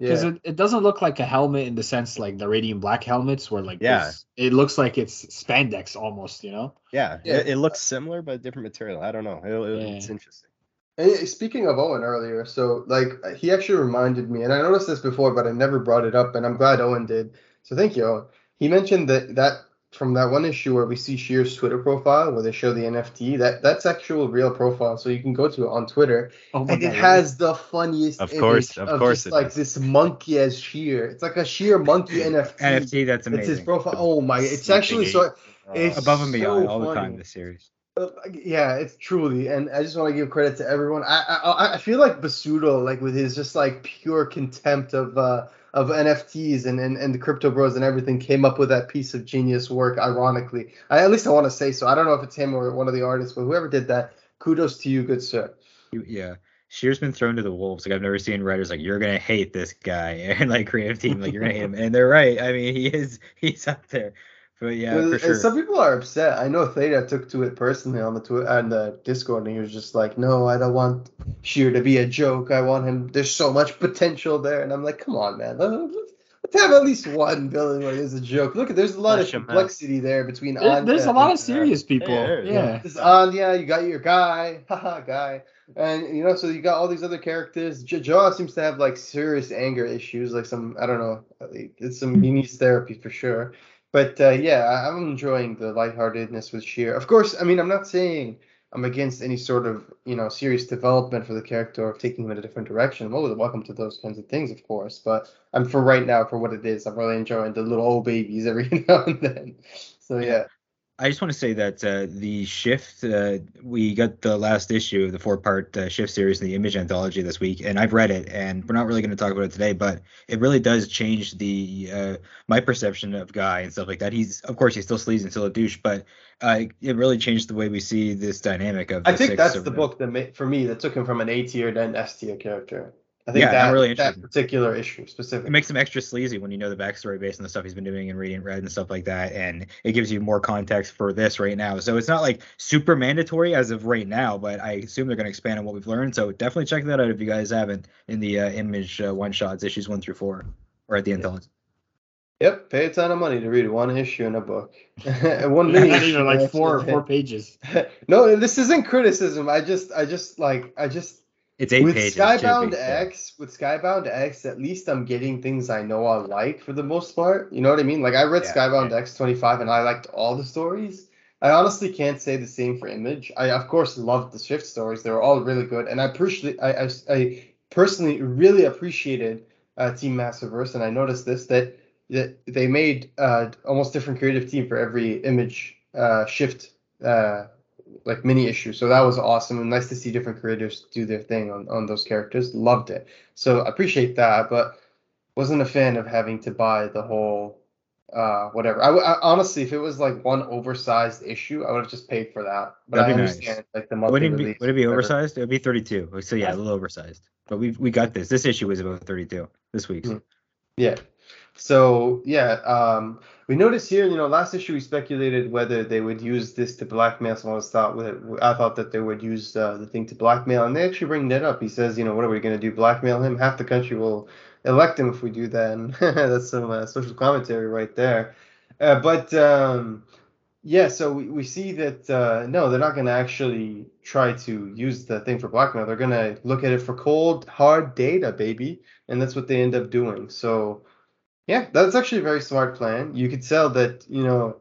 Because yeah. it, it doesn't look like a helmet in the sense like the Radiant Black helmets where like yeah. this, it looks like it's spandex almost, you know? Yeah, yeah. It, it looks similar but different material. I don't know. It, it, yeah. It's interesting. And speaking of Owen earlier, so like he actually reminded me, and I noticed this before but I never brought it up and I'm glad Owen did. So thank you, Owen. He mentioned that, that from that one issue where we see Sheer's Twitter profile where they show the N F T, that that's actual real profile. So you can go to it on Twitter, oh and God, it has really? the funniest of course, image of, of course just, like is. this monkey as Sheer. It's like a Sheer monkey N F T. N F T, that's amazing. It's his profile. Oh my! It's Sneaking actually eight. so it's above and beyond so all funny. the time. This series. Yeah, it's truly, and I just want to give credit to everyone. I I, I feel like Basudil, like with his just like pure contempt of. uh of N F Ts and, and, and the crypto bros and everything came up with that piece of genius work, ironically. I, at least I want to say so. I don't know if it's him or one of the artists, but whoever did that, kudos to you, good sir. Yeah. Sheer's been thrown to the wolves. Like, I've never seen writers like, you're going to hate this guy. And, like, creative team, like, you're going to hate him. And they're right. I mean, he is he's up there. But, yeah, well, for sure. Some people are upset. I know Theta took to it personally on the twi- on the Discord, and he was just like, no, I don't want Sheer to be a joke. I want him. There's so much potential there. And I'm like, come on, man. Let's, let's have at least one villain where there's a joke. Look, there's a lot That's of complexity there between there, Anya. There's a lot of serious and, people. Yeah. yeah. yeah. There's Anya. You got your guy. Haha, guy. And, you know, so you got all these other characters. Joa seems to have, like, serious anger issues. Like some, I don't know, it's some unique therapy for sure. But, uh, yeah, I'm enjoying the lightheartedness with Sheer. Of course, I mean, I'm not saying I'm against any sort of, you know, serious development for the character or taking him in a different direction. Well, welcome to those kinds of things, of course. But I'm for right now, for what it is, I'm really enjoying the little old babies every now and then. So, yeah. I just want to say that uh, the shift, uh, we got the last issue of the four-part uh, shift series in the Image anthology this week, and I've read it, and we're not really going to talk about it today, but it really does change the uh, my perception of Guy and stuff like that. He's, of course, he's still sleazy and still a douche, but uh, it really changed the way we see this dynamic of. The I think that's the book that, for me, that took him from an A tier to an S tier character. I think yeah, that, I'm really interested. That particular issue specifically. It makes him extra sleazy when you know the backstory based on the stuff he's been doing in Radiant Red and stuff like that. And it gives you more context for this right now. So it's not like super mandatory as of right now, but I assume they're going to expand on what we've learned. So definitely check that out if you guys haven't in the uh, Image uh, one-shots, issues one through four, or at the end. Yep. yep, pay a ton of money to read one issue in a book. one yeah, issue, know, like four four pages. No, this isn't criticism. I just, I just like, I just. It's eight with pages. Skybound X, with Skybound X, at least I'm getting things I know I like for the most part. You know what I mean? Like, I read yeah, Skybound yeah. X twenty-five, and I liked all the stories. I honestly can't say the same for Image. I, of course, loved the Shift stories. They were all really good. And I, appreciate, I, I, I personally really appreciated uh, Team Masterverse, and I noticed this, that, that they made uh, almost different creative team for every Image uh, Shift uh like mini issues, so that was awesome and nice to see different creators do their thing on, on those characters. Loved it, so appreciate that, but wasn't a fan of having to buy the whole uh whatever. I, I honestly, if it was like one oversized issue, I would have just paid for that. But I understand nice. Like the monthly would it be, would it be oversized? It would be thirty-two. So yeah, a little oversized, but we we got this. This issue was about thirty-two this week. Mm-hmm. Yeah. So, yeah, um, we noticed here, you know, last issue we speculated whether they would use this to blackmail someone. Thought with it. I thought that they would use uh, the thing to blackmail, and they actually bring that up. He says, you know, what are we going to do, blackmail him? Half the country will elect him if we do that. And that's some uh, social commentary right there. Uh, but, um, yeah, so we, we see that, uh, no, they're not going to actually try to use the thing for blackmail. They're going to look at it for cold, hard data, baby. And that's what they end up doing. So... yeah, that's actually a very smart plan. You could tell that, you know,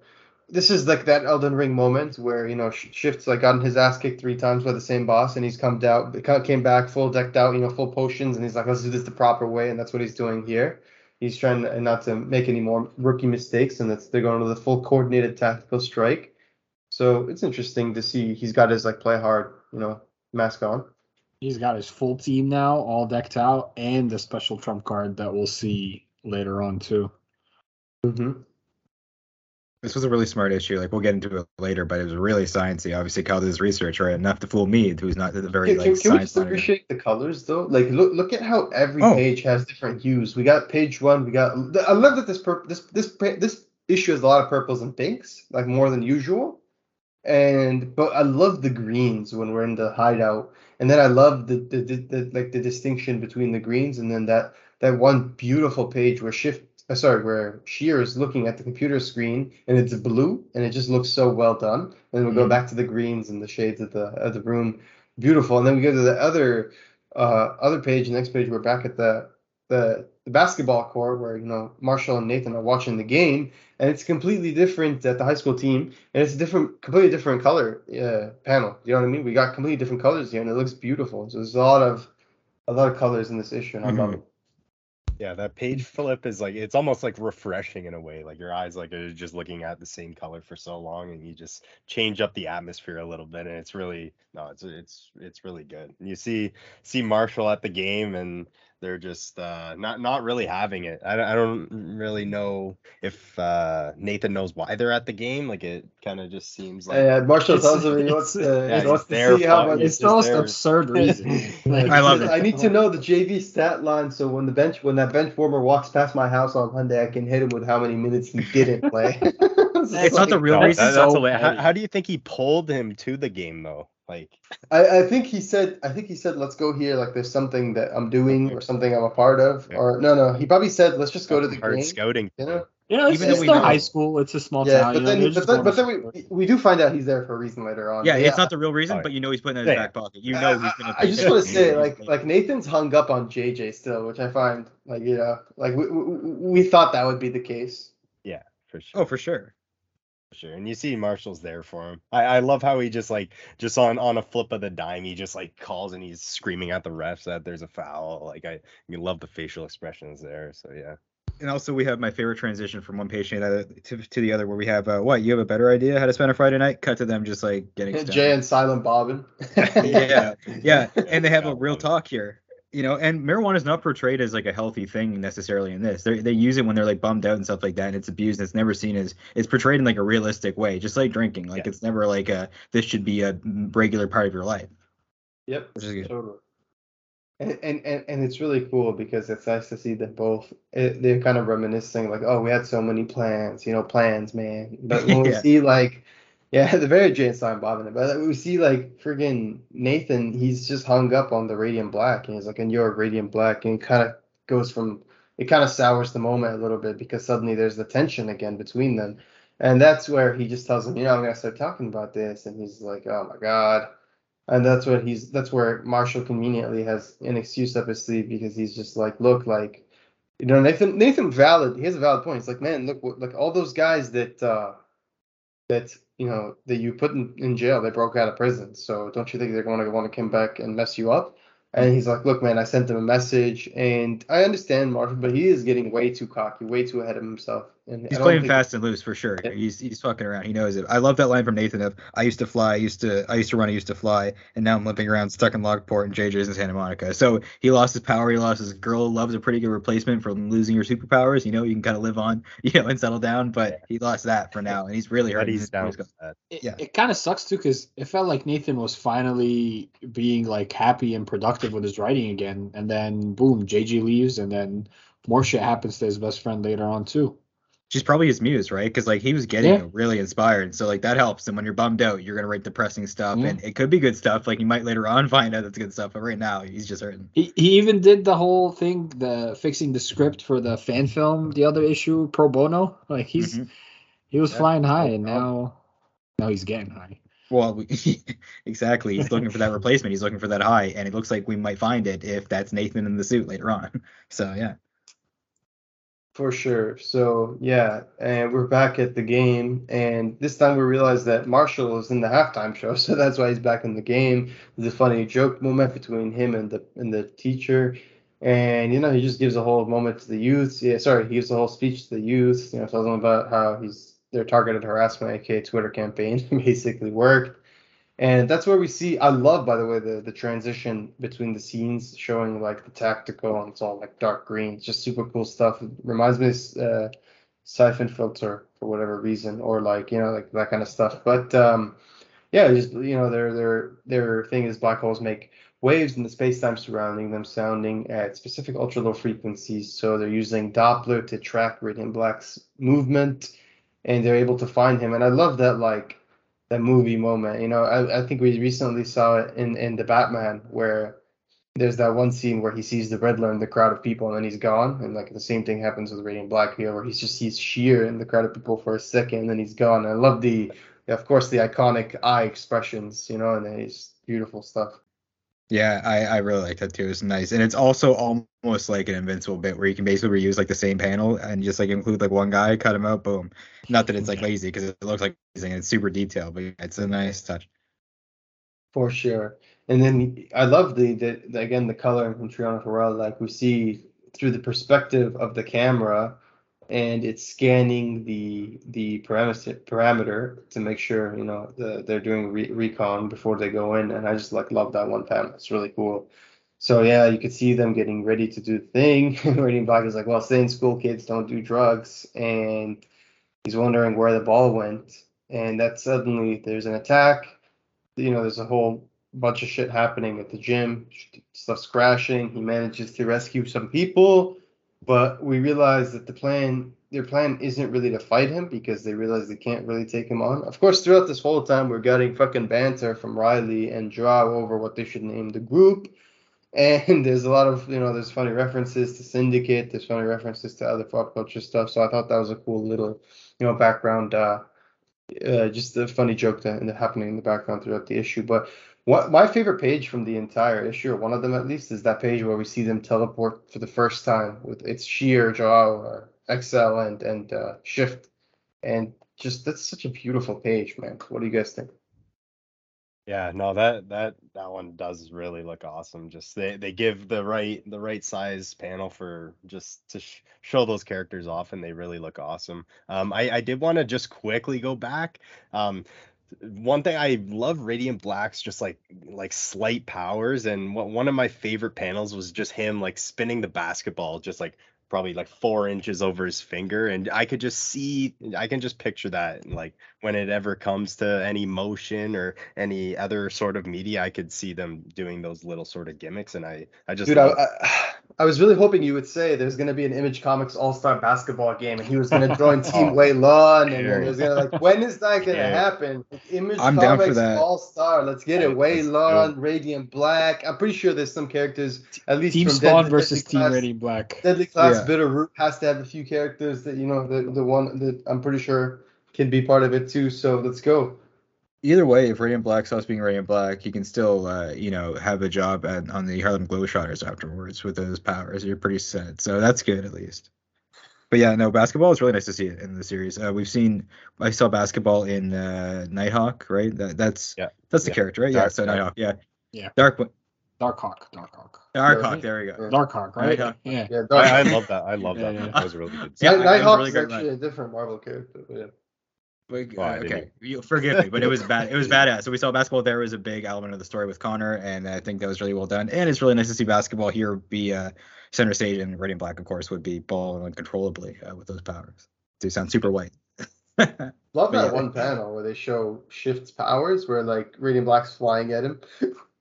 this is like that Elden Ring moment where, you know, Shift's like gotten his ass kicked three times by the same boss, and he's come out, came back full decked out, you know, full potions, and he's like, let's do this the proper way, and that's what he's doing here. He's trying not to make any more rookie mistakes, and that's they're going to the full coordinated tactical strike. So it's interesting to see he's got his like play hard, you know, mask on. He's got his full team now, all decked out, and the special trump card that we'll see later on too. Mm-hmm. This was a really smart issue. Like, we'll get into it later, but it was really sciencey. Obviously, Kyle did his research, right? Enough to fool me, who's not the very can, like. Can, can we just appreciate the colors though? Like, look, look at how every oh. page has different hues. We got page one. We got. I love that this pur- this this this issue has a lot of purples and pinks, like more than usual. And but I love the greens when we're in the hideout, and then I love the the, the, the like the distinction between the greens and then that. That one beautiful page where Shift, uh, sorry, where Sheer is looking at the computer screen, and it's blue, and it just looks so well done. And we we'll mm-hmm. go back to the greens and the shades of the of the room, beautiful. And then we go to the other uh, other page, the next page. We're back at the, the the basketball court where, you know, Marshall and Nathan are watching the game, and it's completely different at the high school team, and it's a different, completely different color uh, panel. You know what I mean? We got completely different colors here, and it looks beautiful. So there's a lot of a lot of colors in this issue, and I love it. Yeah, that page flip is like, it's almost like refreshing in a way. Like, your eyes like are just looking at the same color for so long, and you just change up the atmosphere a little bit, and it's really no, it's it's it's really good. And you see see Marshall at the game, and they're just uh, not not really having it. I, I don't really know if uh, Nathan knows why they're at the game. Like, it kind of just seems like... Yeah, Marshall tells him he wants to, yeah, he wants to see how much... It's, it's the most absurd reason. Like, I love it. I need to know the J V stat line, so when the bench when that bench warmer walks past my house on Monday, I can hit him with how many minutes he didn't play. It's like, not the real no, reason. That, that's so how, how do you think he pulled him to the game, though? Like, I, I think he said, I think he said, let's go here. Like, there's something that I'm doing or something I'm a part of. Yeah. Or no, no, he probably said, let's just go to the game. Scouting, you know. You know, it's, it's still high school. It's a small yeah, town. But then, you know, but then, but then we, we do find out he's there for a reason later on. Yeah, yeah. It's not the real reason, but you know he's putting it in his yeah. back pocket. You know he's gonna. I, I just want to say, like, like Nathan's hung up on J J still, which I find, like, you know, like we we, we thought that would be the case. Yeah, for sure. Oh, for sure. Sure, and you see Marshall's there for him. I, I love how he just like just on on a flip of the dime, he just like calls and he's screaming at the refs that there's a foul. Like, I, you love the facial expressions there. So yeah, and also we have my favorite transition from one page to, to the other, where we have uh, what, you have a better idea how to spend a Friday night? Cut to them just like getting and Jay and Silent Bobbin. yeah, yeah, and they have a real talk here, you know. And marijuana is not portrayed as like a healthy thing necessarily in this. They they use it when they're like bummed out and stuff like that, and it's abused. And it's never seen as it's portrayed in like a realistic way, just like drinking. Like yeah. It's never like a this should be a regular part of your life. Yep, which is good. Totally. And, and and it's really cool because it's nice to see that both it, they're kind of reminiscing like, oh, we had so many plans, you know, plans, man. But when yeah. we see like, yeah, the very Jay and Silent Bob in it, but we see like friggin' Nathan, he's just hung up on the Radiant Black, and he's like, and you're Radiant Black, and it kind of goes from, it kind of sours the moment a little bit because suddenly there's the tension again between them, and that's where he just tells him, you know, I'm gonna start talking about this, and he's like, oh my god. And that's what he's. That's where Marshall conveniently has an excuse up his sleeve because he's just like, look, like, you know, Nathan. Nathan valid. He has a valid point. It's like, man, look, like all those guys that, uh, that you know, that you put in, in jail, they broke out of prison. So don't you think they're going to want to come back and mess you up? And he's like, look, man, I sent them a message, and I understand Marshall, but he is getting way too cocky, way too ahead of himself. And he's playing fast and loose for sure. Yeah. He's he's fucking around. He knows it. I love that line from Nathan of I used to fly, I used to I used to run, I used to fly, and now I'm limping around stuck in Lockport and J J's in Santa Monica. So he lost his power, he lost his girl. Love's a pretty good replacement for losing your superpowers. You know, you can kind of live on, you know, and settle down. But yeah. he lost that for now, and he's really hurt. He's down. It, yeah. it kind of sucks too, because it felt like Nathan was finally being like happy and productive with his writing again, and then boom, J J leaves, and then more shit happens to his best friend later on too. She's probably his muse, right? Because, like, he was getting yeah. really inspired. So, like, that helps. And when you're bummed out, you're going to write depressing stuff. Yeah. And it could be good stuff. Like, you might later on find out it's good stuff. But right now, he's just hurting. He he even did the whole thing, the fixing the script for the fan film, the other issue, pro bono. Like, he's mm-hmm. he was yeah. flying high, and now, now he's getting high. Well, we, exactly. He's looking for that replacement. He's looking for that high. And it looks like we might find it if that's Nathan in the suit later on. So, yeah. For sure. So, yeah, and we're back at the game. And this time we realize that Marshall is in the halftime show. So that's why he's back in the game. There's a funny joke moment between him and the and the teacher. And, you know, he just gives a whole moment to the youth. Yeah, sorry, he gives a whole speech to the youth. You know, tells them about how he's their targeted harassment, aka Twitter campaign, basically worked. And that's where we see, I love, by the way, the, the transition between the scenes showing, like, the tactical, and it's all, like, dark green. It's just super cool stuff. It reminds me of uh, Siphon Filter for whatever reason, or, like, you know, like, that kind of stuff. But, um, yeah, just, you know, their their their thing is black holes make waves in the space-time surrounding them, sounding at specific ultra-low frequencies. So they're using Doppler to track Radiant Black's movement, and they're able to find him. And I love that, like, that movie moment, you know, I, I think we recently saw it in, in the Batman where there's that one scene where he sees the Riddler in the crowd of people and then he's gone. And like the same thing happens with Radiant Black here where he just sees Sheer in the crowd of people for a second and then he's gone. I love the, of course, the iconic eye expressions, you know, and it's beautiful stuff. Yeah, I, I really like that too. It's nice. And it's also almost like an Invincible bit where you can basically reuse like the same panel and just like include like one guy, cut him out, boom. Not that it's like lazy because it looks like it's super detailed, but it's a nice touch. For sure. And then I love the, the, the again, the coloring from Triana Farrell, like we see through the perspective of the camera and it's scanning the the parameter, parameter to make sure, you know, the, they're doing re- recon before they go in. And I just, like, love that one panel. It's really cool. So, yeah, you could see them getting ready to do the thing. Radiant Black is like, well, stay in school, kids, don't do drugs. And he's wondering where the ball went. And that suddenly there's an attack. You know, there's a whole bunch of shit happening at the gym. Stuff's crashing. He manages to rescue some people. But we realize that the plan, their plan isn't really to fight him because they realize they can't really take him on. Of course, throughout this whole time, we're getting fucking banter from Riley and Joao over what they should name the group. And there's a lot of, you know, there's funny references to Syndicate. There's funny references to other pop culture stuff. So I thought that was a cool little, you know, background, uh, uh, just a funny joke that ended happening in the background throughout the issue. But what my favorite page from the entire issue, or one of them at least, is that page where we see them teleport for the first time with it's Sheer, Joao, X L, and and uh, Shift, and just that's such a beautiful page, man. What do you guys think? Yeah, no, that that that one does really look awesome. Just they, they give the right the right size panel for just to sh- show those characters off, and they really look awesome. Um, I I did want to just quickly go back. Um, one thing I love Radiant Black's just like like slight powers, and what one of my favorite panels was just him like spinning the basketball, just like probably like four inches over his finger. And I could just see, I can just picture that. And like when it ever comes to any motion or any other sort of media, I could see them doing those little sort of gimmicks. And I, I just, dude, I, I, I was really hoping you would say there's going to be an Image Comics all-star basketball game and he was going to join Team Waylon. And it was going to like, when is that going to happen? Image I'm Comics all-star. Let's get it. Waylon, Radiant Black. I'm pretty sure there's some characters, at least Team from Spawn Deadly, versus Deadly Team Class, Radiant Black. Deadly Class. Yeah. Bitterroot has to have a few characters that, you know, the, the one that I'm pretty sure can be part of it too. So let's go. Either way, if Radiant Black stops being Radiant Black, he can still, uh, you know, have a job at, on the Harlem Globetrotters afterwards with those powers. You're pretty set. So that's good, at least. But yeah, no, basketball is really nice to see it in the series. Uh, we've seen, I saw basketball in uh, Nighthawk, right? That, that's yeah. that's the yeah. character, right? Dark, yeah, so Dark. Nighthawk, yeah. Yeah. Dark Darkhawk, Darkhawk. Darkhawk, there we go. Darkhawk, right? Nighthawk. Yeah, yeah Dark. I, I love that. I love yeah, that. Yeah. That was really good. Yeah, Nighthawk really is actually run. a different Marvel character. Yeah. Like, well, uh, okay, you forgive me, but it was bad. It was badass. So we saw basketball. There was a big element of the story with Connor, and I think that was really well done. And it's really nice to see basketball here be uh, center stage, and Radiant Black, of course, would be balling uncontrollably uh, with those powers. They sound super white. Love that yeah. one panel where they show Shift's powers, where like Radiant Black's flying at him.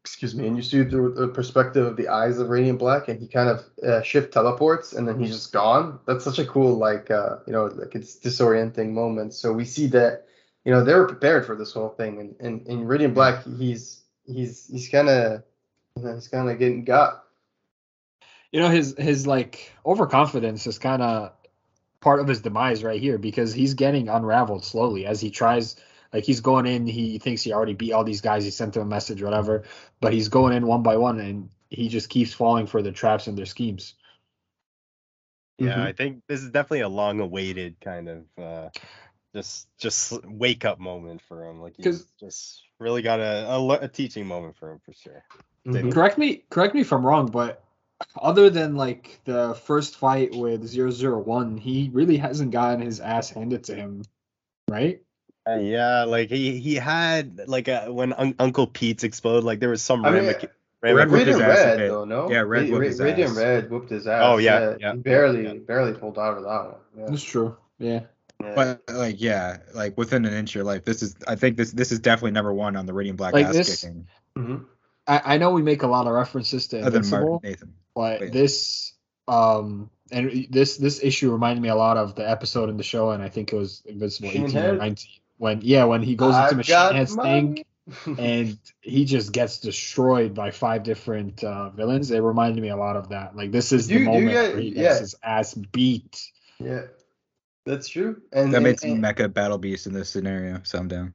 Excuse me, and you see through the perspective of the eyes of Radiant Black, and he kind of uh, shift teleports, and then he's just gone. That's such a cool, like, uh, you know, like it's disorienting moment. So we see that, you know, they were prepared for this whole thing, and and, and Radiant Black, he's he's he's kind of, you know, he's kind of getting got. You know, his his like overconfidence is kind of part of his demise right here, because he's getting unraveled slowly as he tries. Like, he's going in, he thinks he already beat all these guys, he sent them a message, whatever, but he's going in one by one, and he just keeps falling for their traps and their schemes. Yeah, mm-hmm. I think this is definitely a long-awaited kind of uh, just just wake-up moment for him. Like, he's just really got a, a, a teaching moment for him, for sure. Mm-hmm. Correct me, correct me if I'm wrong, but other than, like, the first fight with zero zero one, he really hasn't gotten his ass handed to him, right? Uh, yeah, like he he had like a, when un- Uncle Pete's exploded, like there was some I mean, ramic- Red, Radiant Red though, no? Yeah, Red whooped his ass. Radiant Red whooped his ass. Oh yeah, yeah. yeah. He barely yeah. barely pulled out of that one. Yeah. That's true. Yeah. yeah. But like yeah, like within an inch of your life, this is I think this this is definitely number one on the Radiant Black like ass this, kicking. Mm-hmm. I, I know we make a lot of references to Invincible, Nathan. But yeah. this um and this this issue reminded me a lot of the episode in the show, and I think it was Invincible eighteen or nineteen. When yeah, when he goes into Machinehead's thing, and he just gets destroyed by five different uh, villains. It reminded me a lot of that. Like this is you, the moment guys, where he gets yeah. his ass beat. Yeah, that's true. And that makes Mecha Battle Beast in this scenario. So I'm down.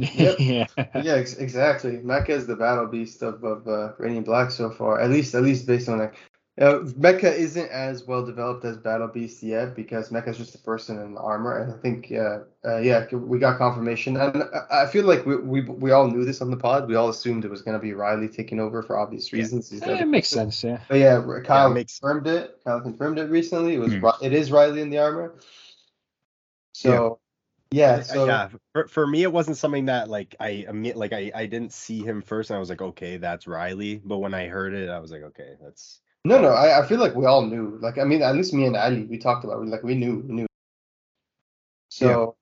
Yep. yeah, yeah, ex- exactly. Mecha is the Battle Beast of of uh, Radiant Black so far. At least, at least based on that. Uh, Mecha isn't as well developed as Battle Beast yet because Mecha's just a person in armor, and I think, uh, uh, yeah, we got confirmation, and I, I feel like we, we we all knew this on the pod. We all assumed it was going to be Riley taking over for obvious reasons. Yeah. It makes sense, yeah. But yeah, Kyle yeah, it makes confirmed sense. it. Kyle confirmed it recently. It was mm. it is Riley in the armor. So. Yeah. Yeah, so yeah. For, for me, it wasn't something that like I admit, like I, I didn't see him first, and I was like, okay, that's Riley. But when I heard it, I was like, okay, that's. No, no, I, I feel like we all knew. Like, I mean, at least me and Ali, we talked about it. Like, we knew, we knew. So,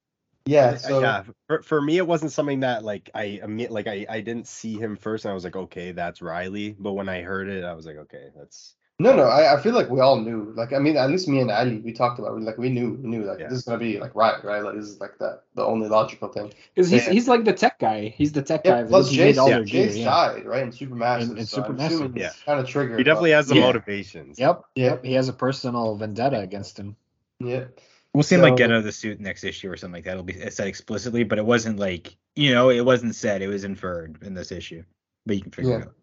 yeah. yeah so yeah, for, for me, it wasn't something that like I admit, like I, I didn't see him first, and I was like, okay, that's Riley. But when I heard it, I was like, okay, that's. No, no, I, I feel like we all knew. Like, I mean, at least me and Ali, we talked about it. Like, we knew, we knew. Like, yeah. this is gonna be like right, right? Like, this is like the the only logical thing. Because he's, he's like the tech guy. He's the tech yeah, guy. Plus, Jay's, yeah, Jay's gear, died, yeah. right? And Supermassive. And, and so Supermassive. Yeah. Kind of triggered. He definitely but, has the yeah. motivations. Yep. Yep. He has a personal vendetta against him. Yeah. We'll see him so, like get out of the suit next issue or something like that. It'll be said explicitly, but it wasn't like you know, it wasn't said. It was inferred in this issue, but you can figure yeah. it out.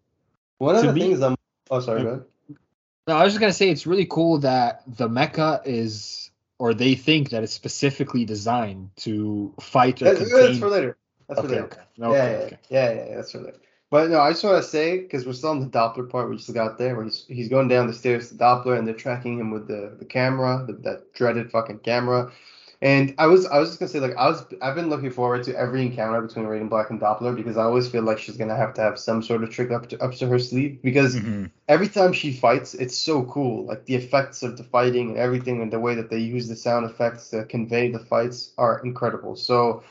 One of to the me, things I'm. Oh, sorry, go ahead. No, I was just going to say it's really cool that the mecha is, or they think that it's specifically designed to fight or that's, contain. That's for later. That's okay, where okay. No, yeah, okay, yeah, okay. yeah, yeah, yeah, that's where they are. But no, I just want to say, because we're still on the Doppler part, we just got there, where he's, he's going down the stairs to Doppler, and they're tracking him with the, the camera, the, that dreaded fucking camera. And I was I was just gonna say, like, I was I've been looking forward to every encounter between Radiant Black and Doppler, because I always feel like she's gonna have to have some sort of trick up to up to her sleeve, because mm-hmm. every time she fights, it's so cool. Like, the effects of the fighting and everything, and the way that they use the sound effects to convey the fights are incredible. So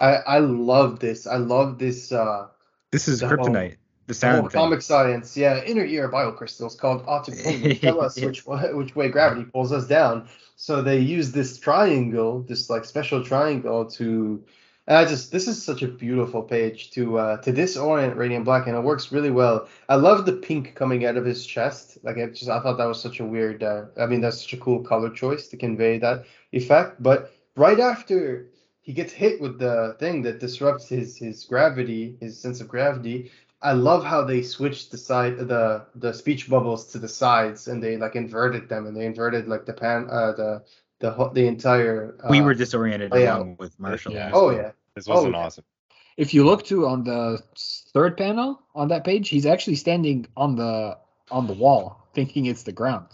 I I love this. I love this. Uh, this is the Kryptonite. Whole, the sound. The comic science, yeah. Inner ear biocrystals called optic tell us which which way gravity pulls us down. So they use this triangle, this like special triangle to, and I just, this is such a beautiful page to uh, to disorient Radiant Black, and it works really well. I love the pink coming out of his chest. Like, I just, I thought that was such a weird, uh, I mean, that's such a cool color choice to convey that effect. But right after he gets hit with the thing that disrupts his, his gravity, his sense of gravity, I love how they switched the side, the the speech bubbles to the sides, and they like inverted them, and they inverted like the pan, uh, the the the entire. Uh, we were disoriented along with Marshall. Yeah. Oh yeah, this wasn't oh, yeah. awesome. If you look too on the third panel on that page, he's actually standing on the on the wall, thinking it's the ground.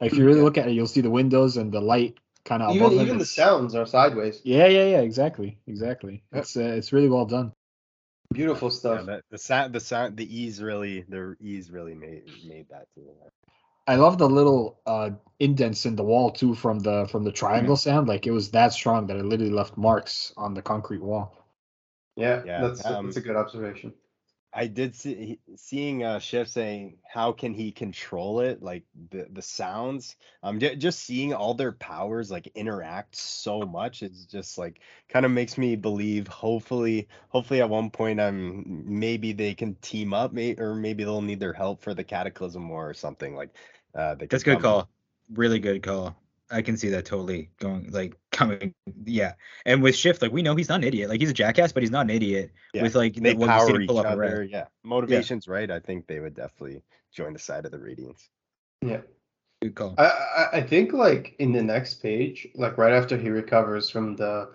Like, if you really yeah. look at it, you'll see the windows and the light kind of. Even even the sounds are sideways. Yeah, yeah, yeah. Exactly, exactly. Yep. It's uh, it's really well done. Beautiful stuff. Yeah, the, the sound, the sound, the ease really, the ease really made made that too. I love the little uh, indents in the wall too from the from the triangle yeah. sound. Like, it was that strong that it literally left marks on the concrete wall. Yeah, yeah, that's, um, that's a good observation. I did see seeing uh, Chef saying how can he control it, like the the sounds. Um, just seeing all their powers like interact so much, it's just like kind of makes me believe. Hopefully, hopefully at one point I'm maybe they can team up, may, or maybe they'll need their help for the Cataclysm War or something like. Uh, That's good call. Really good call. I can see that totally going, like, coming, yeah. And with Shift, like, we know he's not an idiot. Like, he's a jackass, but he's not an idiot. Yeah. With, like, they the, power each pull up other, yeah. Motivation's yeah. right. I think they would definitely join the side of the Radiants. Yeah. Good call. I, I think, like, in the next page, like, right after he recovers from the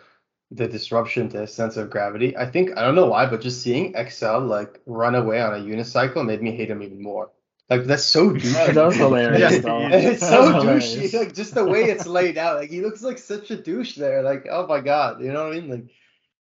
the disruption to his sense of gravity, I think, I don't know why, but just seeing X L, like, run away on a unicycle made me hate him even more. Like, that's so douchey. That was hilarious. Yeah. It's so douchey. Like, just the way it's laid out. Like, he looks like such a douche there. Like, oh my god, you know what I mean? Like,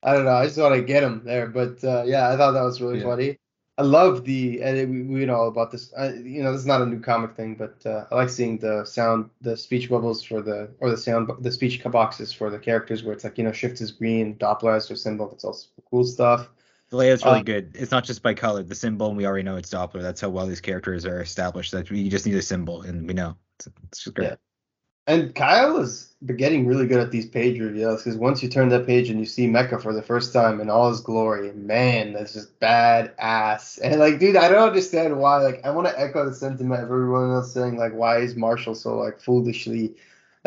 I don't know. I just want to get him there. But uh, yeah, I thought that was really yeah. funny. I love the, and it, we, we know all about this. I, you know, this is not a new comic thing, but uh, I like seeing the sound, the speech bubbles for the, or the sound, the speech boxes for the characters where it's like, you know, Shift is green, Doppler has their symbol. That's also cool stuff. The layout's really um, good. It's not just by color. The symbol, we already know it's Doppler. That's how well these characters are established. That you just need a symbol, and we know. It's, it's just great. Yeah. And Kyle is getting really good at these page reveals, because once you turn that page and you see Mecha for the first time in all his glory, man, that's just badass. And, like, dude, I don't understand why. Like, I want to echo the sentiment of everyone else saying, like, why is Marshall so, like, foolishly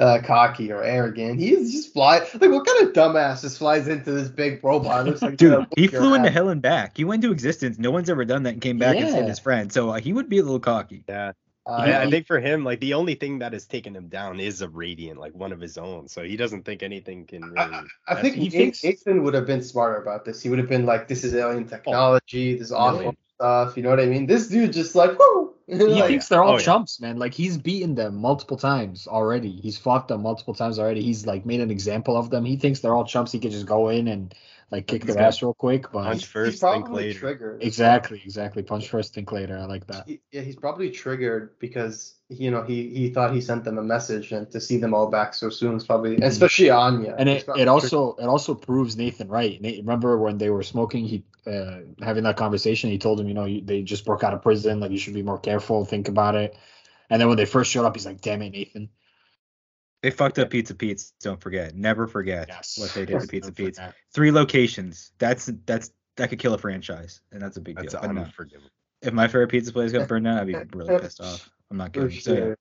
Uh, cocky or arrogant? He is just fly. Like, what kind of dumbass just flies into this big robot? Looks like dude, he flew into hell and back. He went to existence. No one's ever done that and came back yeah. and saved his friend. So uh, he would be a little cocky. Yeah. Uh, yeah, I think for him, like, the only thing that has taken him down is a Radiant, like one of his own. So he doesn't think anything can really. I, I think he thinks Nathan would have been smarter about this. He would have been like, "This is alien technology. Oh, this is awful really? stuff." You know what I mean? This dude just like, whoo. He like, thinks they're all oh, chumps, yeah. man. Like, he's beaten them multiple times already. He's fought them multiple times already. He's, like, made an example of them. He thinks they're all chumps. He could just go in and, like, kick he's their ass real quick. But punch first, he's probably think later. Triggered. Exactly, exactly. Punch first, think later. I like that. He, yeah, he's probably triggered because, you know, he, he thought he sent them a message, and to see them all back so soon is probably, mm-hmm. especially Anya. And it, it also triggered. It also proves Nathan right. Nate, remember when they were smoking, he uh, having that conversation, he told him, you know, you, they just broke out of prison. Like, you should be more careful. Think about it. And then when they first showed up, he's like, damn it, Nathan. They fucked up Pizza Pete's. Don't forget. Never forget yes. what they did to Pizza Pete's. Three locations. That's that's that could kill a franchise. And that's a big that's deal. Unforgivable. If my favorite pizza place got burned down, I'd be really pissed off. I'm not kidding. So, yeah.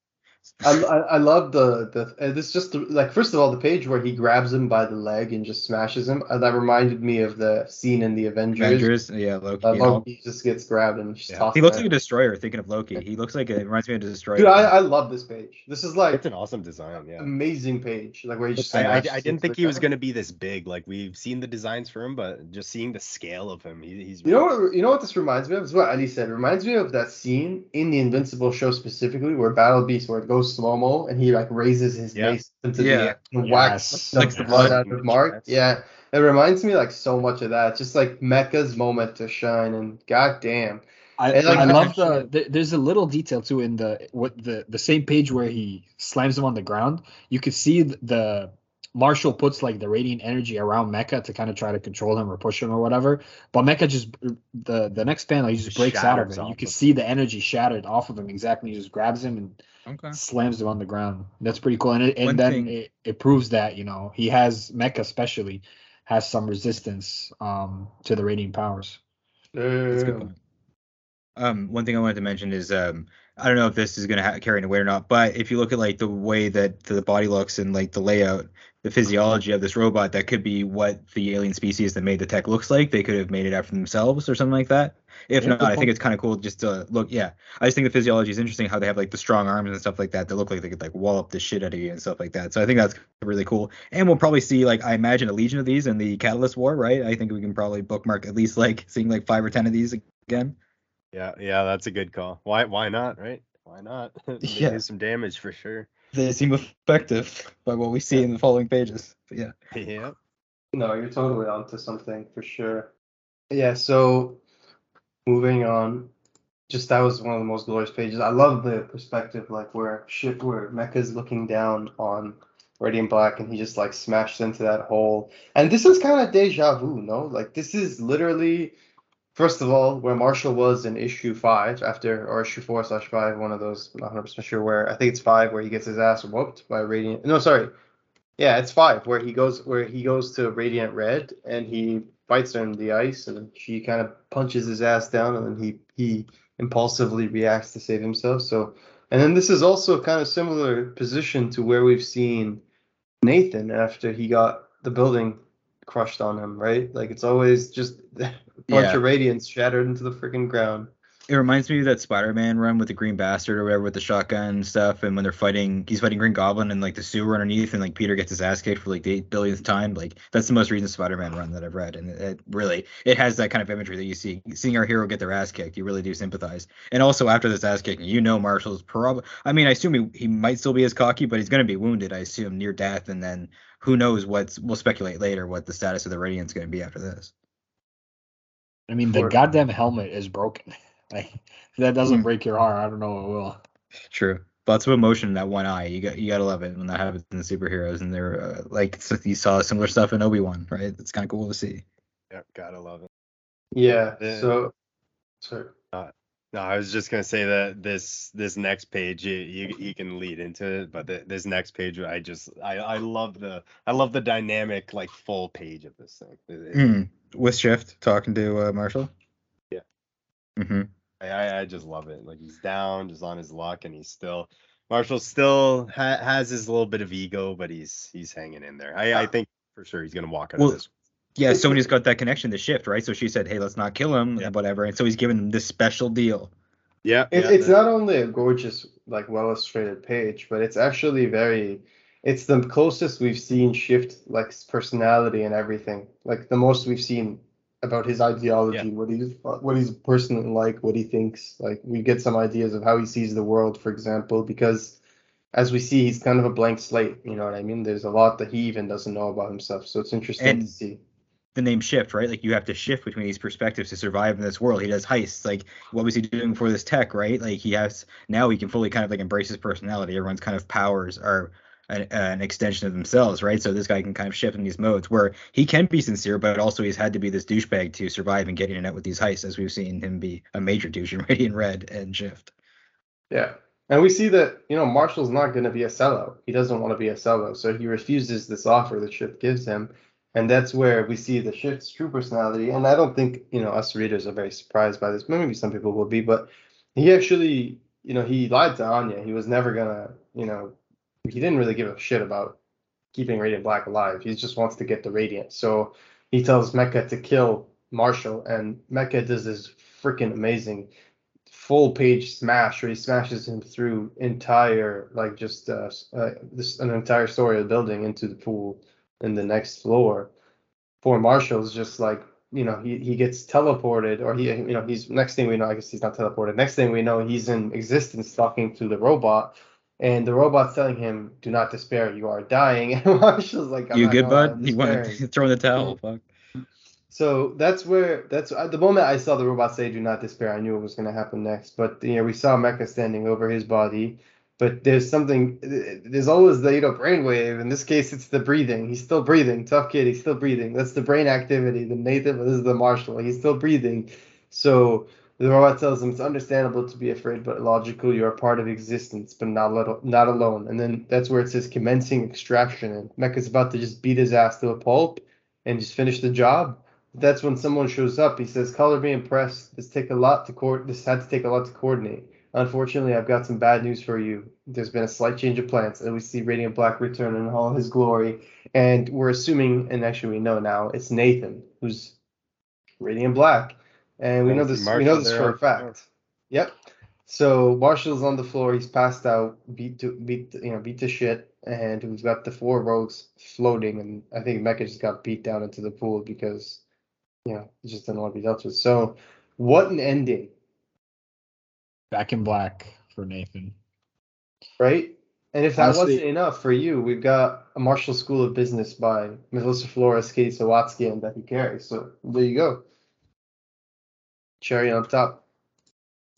I, I, I love the the. This just the, like first of all the page where he grabs him by the leg and just smashes him. Uh, that reminded me of the scene in the Avengers. Avengers, yeah, Loki. Uh, Loki yeah. just gets grabbed and just yeah. tossed. He looks like him. A destroyer. Thinking of Loki, he looks like a, it reminds me of a destroyer. Dude, I, I love this page. This is like it's an awesome design. Yeah, amazing page. Like where he just. I, I, I didn't think he guy. was gonna be this big. Like we've seen the designs for him, but just seeing the scale of him, he, he's. You really know what? You know what this reminds me of? Is what Ali said. It reminds me of that scene in the Invincible show specifically where Battle Beast, where it goes slow-mo and he like raises his yeah. face into yeah. the air and whacks yes. like the blood out of Mark. Yeah, it reminds me like so much of that. It's just like Mecha's moment to shine, and goddamn, I, and, like, I love the, the. There's a little detail too in the what the the same page where he slams him on the ground. You could see the Marshall puts like the radiant energy around Mecha to kind of try to control him or push him or whatever. But Mecha just the the next panel he just breaks out of him. You can see the energy shattered off of him. Exactly, he just grabs him and. Okay. Slams him on the ground. That's pretty cool, and it, and then it, it proves that you know he has Mecha, especially has some resistance um to the radiant powers. That's a good point. Um, one thing I wanted to mention is um I don't know if this is gonna ha- carry any weight or not, but if you look at like the way that the body looks and like the layout, the physiology of this robot, that could be what the alien species that made the tech looks like. They could have made it after themselves or something like that. If yeah, not, I think it's kind of cool just to look. Yeah, I just think the physiology is interesting. How they have like the strong arms and stuff like that that look like they could like wall up the shit out of you and stuff like that. So I think that's really cool. And we'll probably see like I imagine a legion of these in the Catalyst War, right? I think we can probably bookmark at least like seeing like five or ten of these again. Yeah, yeah, that's a good call. Why, why not, right? Why not? Yeah, do some damage for sure. They seem effective by what we see in the following pages. But yeah. Yeah. No, you're totally onto something for sure. Yeah. So. Moving on, just that was one of the most glorious pages. I love the perspective, like where ship, where Mecha's looking down on Radiant Black, and he just like smashed into that hole. And this is kind of deja vu, no? Like this is literally, first of all, where Marshall was in issue five after, or issue four slash five, one of those. I'm not one hundred percent sure where. I think it's five where he gets his ass whooped by Radiant. No, sorry, yeah, it's five where he goes where he goes to Radiant Red and he. Fights her in the ice, and she kind of punches his ass down, and then he he impulsively reacts to save himself. So, and then this is also kind of similar position to where we've seen Nathan after he got the building crushed on him, right? Like it's always just a bunch yeah. of radiance shattered into the freaking ground. It reminds me of that Spider-Man run with the Green Bastard or whatever with the shotgun and stuff, and when they're fighting, he's fighting Green Goblin in like the sewer underneath, and like Peter gets his ass kicked for like the eight billionth time. Like that's the most recent Spider-Man run that I've read, and it, it really it has that kind of imagery that you see seeing our hero get their ass kicked. You really do sympathize, and also after this ass kicking, you know Marshall's probably. I mean, I assume he, he might still be as cocky, but he's gonna be wounded. I assume near death, and then who knows what's. We'll speculate later what the status of the Radiant's gonna be after this. I mean, the goddamn helmet is broken. Like if that doesn't break your heart, I don't know what will. True. Lots of emotion in that one eye. You got you gotta love it when that happens in the superheroes, and they're uh, like so you saw similar stuff in Obi-Wan, right? It's kind of cool to see. Yeah, gotta love it. Yeah. yeah. So. Sorry. Uh, no, I was just gonna say that this this next page you you, you can lead into it, but the, this next page I just I I love the I love the dynamic like full page of this thing. It, mm. With Shift talking to uh, Marshall. Yeah. Mm-hmm. I, I just love it. Like he's down, just on his luck, and he's still Marshall still ha- has his little bit of ego, but he's he's hanging in there. I, I think for sure he's gonna walk out well, of this. Yeah, somebody's got that connection to Shift, right? So she said, "Hey, let's not kill him," yeah. and whatever. And so he's giving them this special deal. Yeah, it, yeah it's the, not only a gorgeous, like well illustrated page, but it's actually very. It's the closest we've seen Shift like personality and everything. Like the most we've seen. About his ideology, yeah. what he's what he's personally like, what he thinks. Like we get some ideas of how he sees the world, for example, because as we see, he's kind of a blank slate. You know what I mean? There's a lot that he even doesn't know about himself. So it's interesting and to see. The name Shift, right? Like you have to shift between these perspectives to survive in this world. He does heists. Like what was he doing before this tech, right? Like he has now he can fully kind of like embrace his personality. Everyone's kind of powers are. An, uh, an extension of themselves, right? So this guy can kind of shift in these modes where he can be sincere, but also he's had to be this douchebag to survive and get in and out with these heists, as we've seen him be a major douche in Radiant Red and Shift. Yeah, and we see that, you know, Marshall's not going to be a sellout. He doesn't want to be a sellout, so he refuses this offer that Shift gives him, and that's where we see the Shift's true personality, and I don't think, you know, us readers are very surprised by this. Maybe some people will be, but he actually... you know, he lied to Anya. He was never gonna, you know, he didn't really give a shit about keeping Radiant Black alive. He just wants to get the Radiant. So he tells Mecca to kill Marshall, and Mecca does this freaking amazing full page smash where he smashes him through entire, like, just uh, uh, this an entire story of building into the pool in the next floor. Poor Marshall's just like, you know, he, he gets teleported, or he, you know, he's, next thing we know, I guess he's not teleported. Next thing we know, he's in existence talking to the robot, and the robot's telling him, "Do not despair, you are dying." And Marshall's like, I'm "You good, bud?" He wanted to throw the towel. Fuck. So that's where, that's at the moment I saw the robot say, "Do not despair," I knew what was going to happen next. But, you know, we saw Mecca standing over his body. But there's something, there's always the, you know, brainwave. In this case, it's the breathing. He's still breathing. Tough kid, he's still breathing. That's the brain activity. The Nathan, this is the Marshall. He's still breathing. So the robot tells him, "It's understandable to be afraid, but logical. You are part of existence, but not little, not alone." And then that's where it says commencing extraction. And Mecca's about to just beat his ass to a pulp and just finish the job. That's when someone shows up. He says, "Color me impressed. This take a lot to co- This had to take a lot to coordinate. Unfortunately, I've got some bad news for you. There's been a slight change of plans, and we see Radiant Black return in all his glory." And we're assuming, and actually we know now, it's Nathan who's Radiant Black, and we know this. We know this for a fact. Yep. So Marshall's on the floor. He's passed out, beat to beat, you know, beat to shit. And we've got the four rogues floating, and I think Mecca just got beat down into the pool because, you know, he just didn't want to be dealt with. So, what an ending. Back in black for Nathan. Right? And if that Honestly, wasn't enough for you, we've got a Marshall School of Business by Melissa Flores, Katie Sawatsky, and Becca Carey. So, there you go. Cherry on top.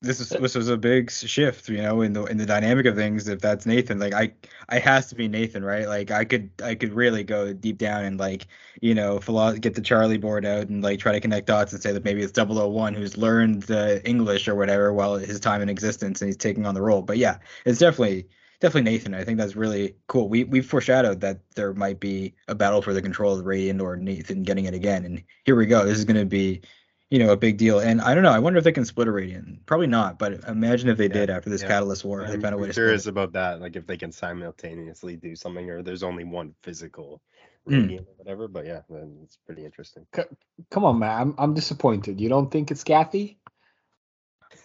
This is this was a big shift, you know, in the in the dynamic of things. If that's Nathan, like I, I has to be Nathan, right? Like I could I could really go deep down and, like, you know, philo- get the Charlie board out and, like, try to connect dots and say that maybe it's double oh one who's learned uh, English or whatever while his time in existence, and he's taking on the role. But yeah, it's definitely definitely Nathan. I think that's really cool. We we foreshadowed that there might be a battle for the control of Radiant, or Nathan getting it again, and here we go. This is going to be, you know, a big deal. And I don't know. I wonder if they can split a Radiant. Probably not, but imagine if they yeah, did after this yeah. Catalyst War. I'm they found a way to curious split. About that, like if they can simultaneously do something, or there's only one physical Radiant mm. or whatever. But yeah, then it's pretty interesting. C- Come on, man. I'm, I'm disappointed. You don't think it's Kathy?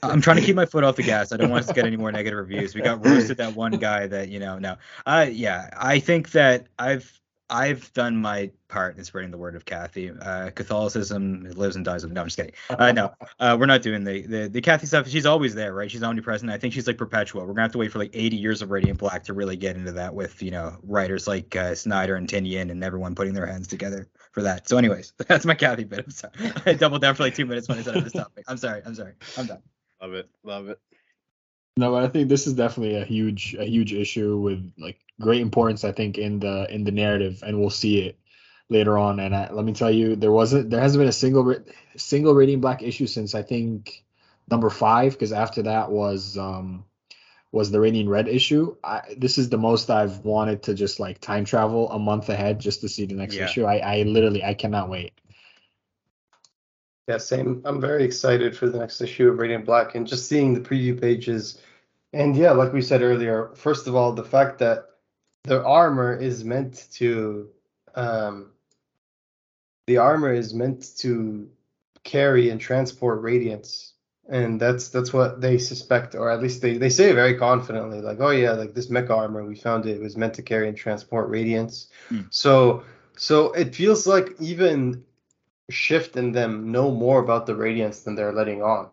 I'm trying to keep my foot off the gas. I don't want us to get any more negative reviews. We got roasted that one guy that, you know, no. Uh, yeah, I think that I've... I've done my part in spreading the word of Kathy. Uh, Catholicism lives and dies with. No, I'm just kidding. Uh, no, uh, we're not doing the, the the Kathy stuff. She's always there, right? She's omnipresent. I think she's like perpetual. We're gonna have to wait for like eighty years of Radiant Black to really get into that with, you know, writers like uh, Snyder and Tin Yin and everyone putting their hands together for that. So, anyways, that's my Kathy bit. I'm sorry. I doubled down for like two minutes when I said this topic. I'm sorry. I'm sorry. I'm done. Love it. Love it. No, but I think this is definitely a huge, a huge issue with, like, great importance, I think, in the in the narrative, and we'll see it later on. And I, let me tell you, there wasn't, there hasn't been a single single Radiant Black issue since, I think, number five, because after that was um was the Radiant Red issue. I, this is the most I've wanted to just, like, time travel a month ahead just to see the next yeah. issue. I, I literally, I cannot wait. Yeah, same. I'm very excited for the next issue of Radiant Black, and just seeing the preview pages. And yeah, like we said earlier, first of all, the fact that their armor is meant to, um, the armor is meant to carry and transport Radiance, and that's that's what they suspect, or at least they, they say very confidently, like, oh yeah, like this mecha armor we found, it was meant to carry and transport Radiance. Mm. So so it feels like even Shift and them know more about the Radiance than they're letting on.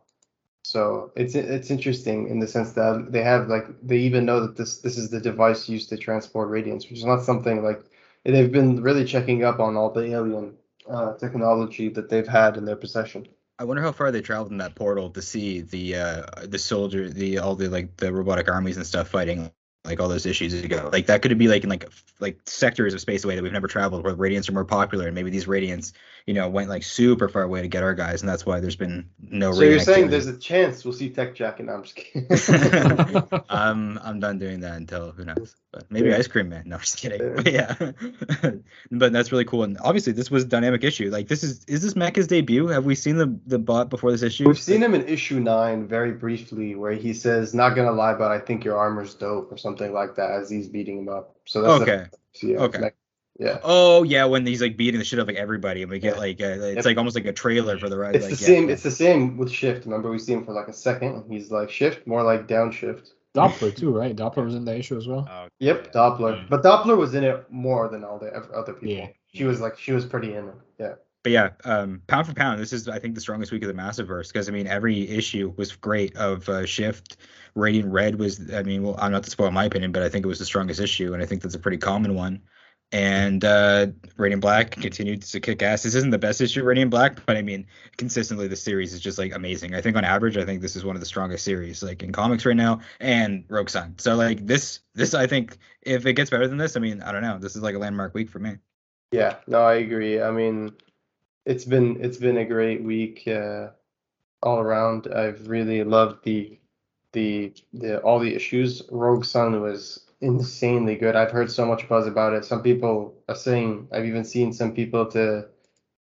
So it's it's interesting in the sense that they have, like, they even know that this this is the device used to transport Radiance, which is not something, like, they've been really checking up on all the alien uh, technology that they've had in their possession. I wonder how far they traveled in that portal to see the uh, the soldier, the all the, like, the robotic armies and stuff fighting. like all those issues ago. Like that could be like in like like sectors of space away that we've never traveled, where Radiants are more popular, and maybe these Radiants, you know, went like super far away to get our guys, and that's why there's been no. So you're saying there's a chance we'll see Tech Jacket? No, I'm just kidding. um, I'm done doing that until who knows. But maybe yeah. Ice Cream Man. No, I'm just kidding. But yeah, but that's really cool. And obviously, this was a dynamic issue. Like this is is this Mecha's debut? Have we seen the the bot before this issue? We've seen him in issue nine very briefly, where he says, "Not gonna lie, but I think your armor's dope" or something like that, as he's beating him up. So that's okay. The, yeah, okay. Like, yeah. Oh yeah, when he's like beating the shit up like everybody, and we get yeah. like a, it's yep. like almost like a trailer for the ride. It's like, the yeah, same. Yeah. It's the same with Shift. Remember, we see him for like a second. He's like Shift, more like downshift. Doppler too, right? Doppler was in the issue as well. Oh, okay. Yep, Doppler. But Doppler was in it more than all the other people. Yeah. She was like, she was pretty in it. Yeah. But yeah, um, pound for pound, this is, I think, the strongest week of the Massiveverse, because, I mean, every issue was great of uh, Shift. Radiant Red was, I mean, well, I'm not to spoil my opinion, but I think it was the strongest issue, and I think that's a pretty common one. And uh, Radiant Black continued to kick ass. This isn't the best issue of Radiant Black, but, I mean, consistently the series is just, like, amazing. I think on average, I think this is one of the strongest series, like, in comics right now, and Rogue Sun. So, like, this, this I think, if it gets better than this, I mean, I don't know. This is, like, a landmark week for me. Yeah, no, I agree. I mean... It's been it's been a great week uh, all around. I've really loved the, the the all the issues. Rogue Sun was insanely good. I've heard so much buzz about it. Some people are saying, I've even seen some people to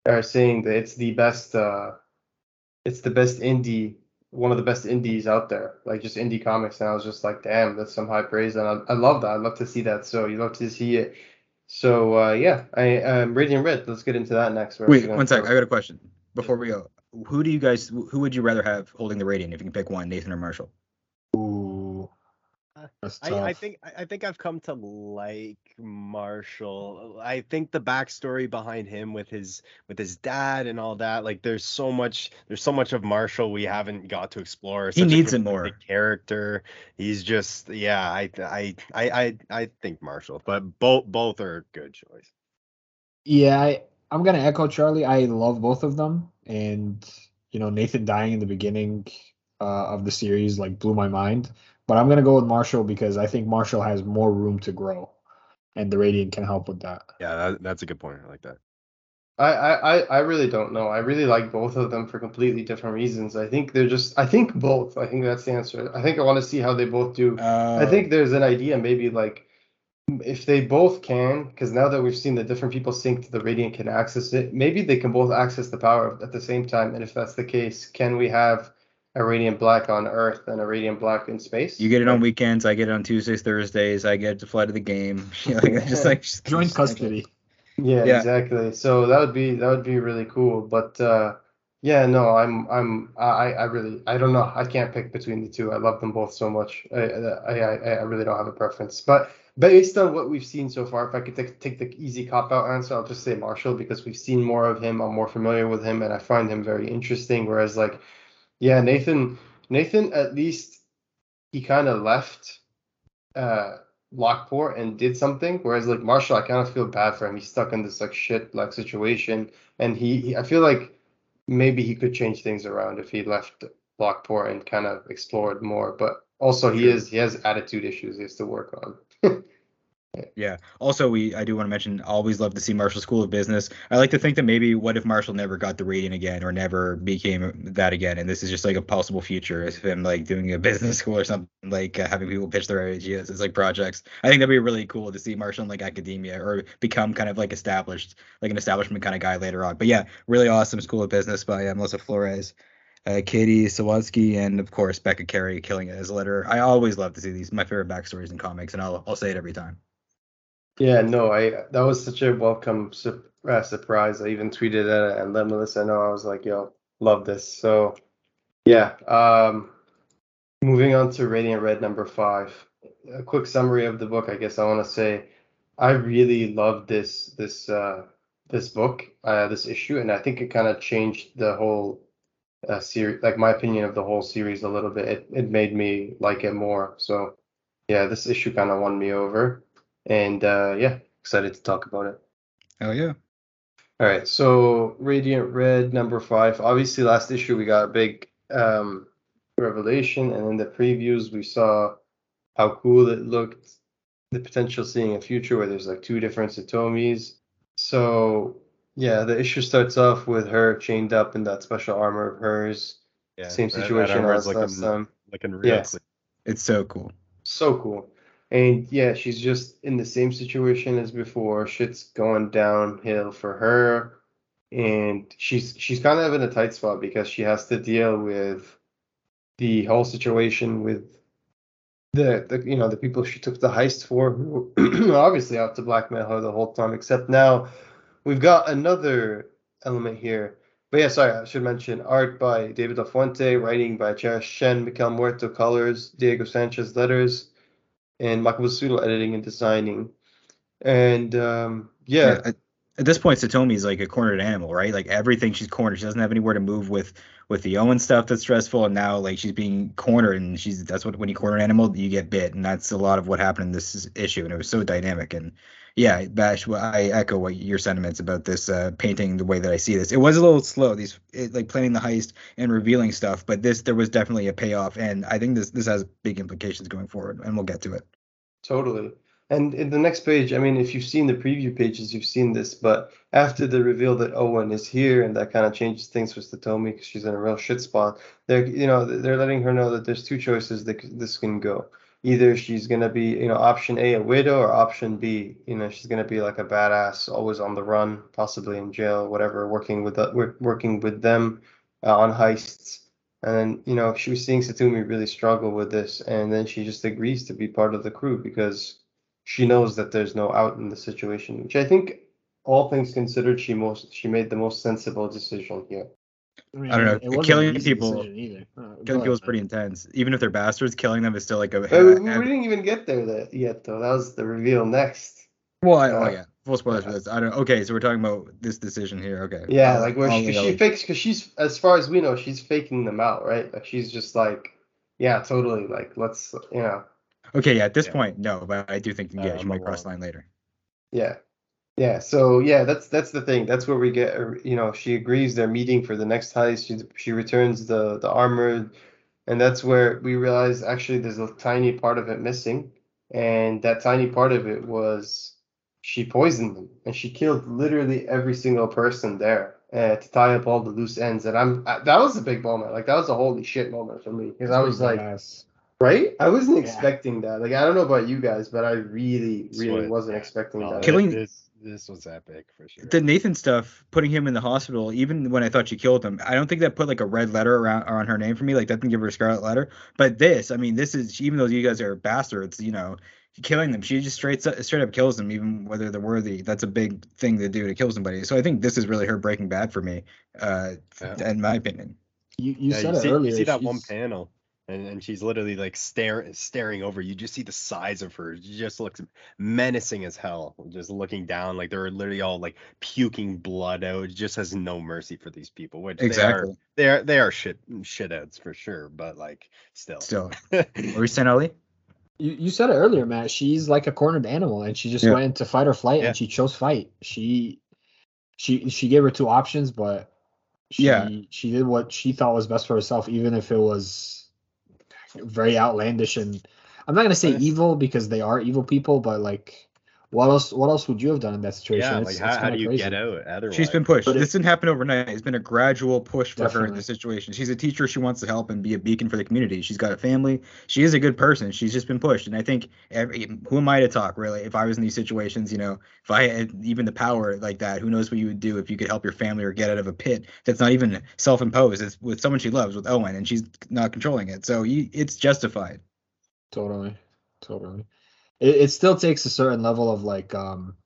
are saying that it's the best uh, it's the best indie, one of the best indies out there, like just indie comics. And I was just like, damn, that's some high praise, and I, I love that. I love to see that. So you love to see it. So, uh, yeah, I, um, Radiant Red, let's get into that next. Wait, one sec, I got a question. Before we go, who do you guys, who would you rather have holding the Radiant if you can pick one, Nathan or Marshall? Ooh, that's tough. I, I think I think I've come to like Marshall. I think the backstory behind him with his with his dad and all that, like there's so much, there's so much of Marshall we haven't got to explore. He needs it more. Character, he's just yeah. I I I I think Marshall, but both both are good choice. Yeah, I, I'm gonna echo Charlie. I love both of them, and you know Nathan dying in the beginning uh, of the series like blew my mind. But I'm gonna go with Marshall because I think Marshall has more room to grow, and the Radiant can help with that. Yeah, that, that's a good point. I like that. I, I, I really don't know. I really like both of them for completely different reasons. I think they're just, I think both. I think that's the answer. I think I want to see how they both do. Uh, I think there's an idea maybe like if they both can, because now that we've seen the different people sync to the Radiant can access it, maybe they can both access the power at the same time. And if that's the case, can we have a Radiant Black on Earth and a Radiant Black in space? You get it on weekends. I get it on Tuesdays, Thursdays. I get to fly to the game. You know, like, just like just joint custody. Yeah, yeah, exactly. So that would be that would be really cool. But uh, yeah, no, I'm I'm I, I really I don't know. I can't pick between the two. I love them both so much. I I, I, I really don't have a preference. But based on what we've seen so far, if I could take, take the easy cop out answer, I'll just say Marshall because we've seen more of him. I'm more familiar with him, and I find him very interesting. Whereas like, yeah, Nathan Nathan at least he kind of left. Uh, Lockport and did something, whereas like Marshall, I kind of feel bad for him. He's stuck in this like shit like situation, and he, he I feel like maybe he could change things around if he left Lockport and kind of explored more. But also he is he has attitude issues he has to work on. Yeah. Also, we I do want to mention, always love to see Marshall School of Business. I like to think that maybe what if Marshall never got the Radiant again or never became that again, and this is just like a possible future of him like doing a business school or something, like uh, having people pitch their ideas. It's like projects. I think that'd be really cool to see Marshall in like academia or become kind of like established, like an establishment kind of guy later on. But yeah, really awesome School of Business by uh, Melissa Flores. Uh, Katie Sawatsky, and of course Becca Carey killing it as a letterer. I always love to see these, my favorite backstories in comics, and I'll I'll say it every time. Yeah, no, I that was such a welcome su- uh, surprise. I even tweeted at it and let Melissa know. I was like, yo, love this. So, yeah. Um, moving on to Radiant Red number five. A quick summary of the book, I guess I want to say. I really loved this this uh, this book, uh, this issue, and I think it kind of changed the whole uh, series, like my opinion of the whole series a little bit. It, it made me like it more. So, yeah, this issue kind of won me over. And uh, yeah, excited to talk about it. Oh yeah! All right, so Radiant Red number five. Obviously, last issue we got a big um, revelation, and in the previews we saw how cool it looked, the potential seeing a future where there's like two different Satomis. So yeah, the issue starts off with her chained up in that special armor of hers. Yeah, same situation as last time. Like in real life. It's so cool. So cool. And yeah, she's just in the same situation as before. Shit's going downhill for her. And she's she's kind of in a tight spot because she has to deal with the whole situation with the, the you know, the people she took the heist for, who obviously out to blackmail her the whole time, except now we've got another element here. But yeah, sorry, I should mention art by David LaFuente, writing by Cherish Shen, Mikel Muerto colors, Diego Sanchez letters, and Michael Basudil editing and designing. And um, yeah. yeah at, at this point, Satomi is like a cornered animal, right? Like everything, she's cornered. She doesn't have anywhere to move with with the Owen stuff that's stressful. And now like she's being cornered, and she's that's what when you corner an animal, you get bit. And that's a lot of what happened in this issue. And it was so dynamic. And yeah, Bash, I echo what your sentiments about this uh, painting, the way that I see this. It was a little slow, these it, like planning the heist and revealing stuff, but this there was definitely a payoff, and I think this this has big implications going forward, and we'll get to it. Totally. And in the next page, I mean, if you've seen the preview pages, you've seen this, but after the reveal that Owen is here, and that kind of changes things for Satomi because she's in a real shit spot, they're, you know, they're letting her know that there's two choices that this can go. Either she's going to be, you know, option A, a widow, or option B, you know, she's going to be like a badass, always on the run, possibly in jail, whatever, working with the, working with them uh, on heists. And then, you know, she was seeing Satomi really struggle with this, and then she just agrees to be part of the crew because she knows that there's no out in the situation, which I think, all things considered, she most she made the most sensible decision here. I, mean, I don't know. Killing people, uh, killing people is pretty intense. Even if they're bastards, killing them is still like a. Uh, we, we didn't even get there that, yet, though. That was the reveal next. Well, I, uh, oh yeah, full spoilers yeah. for this. I don't. Okay, so we're talking about this decision here. Okay. Yeah, like where she, she fakes because she's, as far as we know, she's faking them out, right? Like she's just like, yeah, totally. Like let's, you know. Okay, yeah. At this yeah. point, no, but I do think yeah, uh, she might cross line later. Yeah. Yeah, so yeah, that's that's the thing. That's where we get, you know, she agrees they're meeting for the next heist. She she returns the the armor, and that's where we realize actually there's a tiny part of it missing, and that tiny part of it was she poisoned them, and she killed literally every single person there uh, to tie up all the loose ends. And I'm I, that was a big moment. Like that was a holy shit moment for me because I was like, nice. Right? I wasn't yeah. expecting that. Like I don't know about you guys, but I really, really Sweet. wasn't yeah. expecting no, that. Killing. This- This was epic for sure. The Nathan stuff, putting him in the hospital, even when I thought she killed him, I don't think that put like a red letter around on her name for me. Like that didn't give her a scarlet letter. But this, I mean, this is even though you guys are bastards, you know, killing them, she just straight straight up kills them, even whether they're worthy. That's a big thing to do to kill somebody. So I think this is really her Breaking Bad for me, uh, yeah. in my opinion. You you yeah, said you it see, earlier. You see that she's... one panel. And and she's literally like staring staring over. You just see the size of her. She just looks menacing as hell. Just looking down, like they're literally all like puking blood out. She just has no mercy for these people. Which exactly. They are they are, they are shit shitouts for sure. But like still. Still. Recent Ali. You you said it earlier, Matt. She's like a cornered animal, and she just yeah. went into fight or flight, yeah. and she chose fight. She she she gave her two options, but she yeah. she did what she thought was best for herself, even if it was very outlandish, and I'm not gonna say evil because they are evil people, but like, what else? What else would you have done in that situation? Yeah, it's, like how, how do you crazy. get out? Otherwise, she's been pushed. But this it, didn't happen overnight. It's been a gradual push for definitely. her in this situation. She's a teacher. She wants to help and be a beacon for the community. She's got a family. She is a good person. She's just been pushed. And I think every, who am I to talk really? If I was in these situations, you know, if I had even the power like that, who knows what you would do if you could help your family or get out of a pit that's not even self-imposed. It's with someone she loves, with Owen, and she's not controlling it. So you, it's justified. Totally, totally. It, it still takes a certain level of like um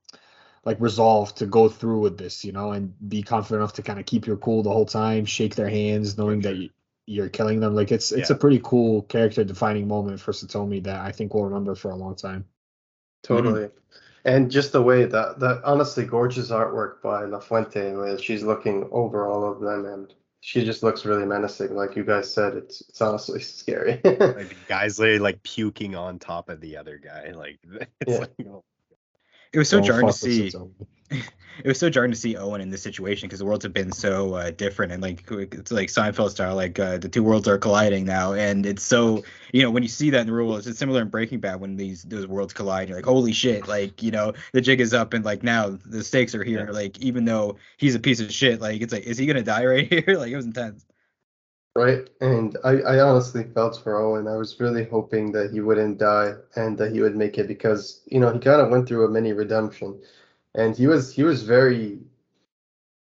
like resolve to go through with this, you know, and be confident enough to kind of keep your cool the whole time, shake their hands, knowing that you, you're killing them. Like it's it's yeah. a pretty cool character defining moment for Satomi that I think we'll remember for a long time. Totally. Mm-hmm. And just the way that that honestly gorgeous artwork by LaFuente, where she's looking over all of them, and she just looks really menacing, like you guys said. It's it's honestly scary. Like the guy's literally like puking on top of the other guy, like. It's yeah. like oh. It was so Don't jarring to see. It was so jarring to see Owen in this situation because the worlds have been so uh, different, and like it's like Seinfeld style, like uh, the two worlds are colliding now, and it's so, you know, when you see that in Rules, it's similar in Breaking Bad when these those worlds collide, you're like, holy shit, like, you know, the jig is up, and like now the stakes are here, yeah. Like even though he's a piece of shit, like it's like, is he gonna die right here? Like it was intense. Right, and I, I honestly felt for Owen. I was really hoping that he wouldn't die and that he would make it because, you know, he kind of went through a mini redemption. And he was he was very,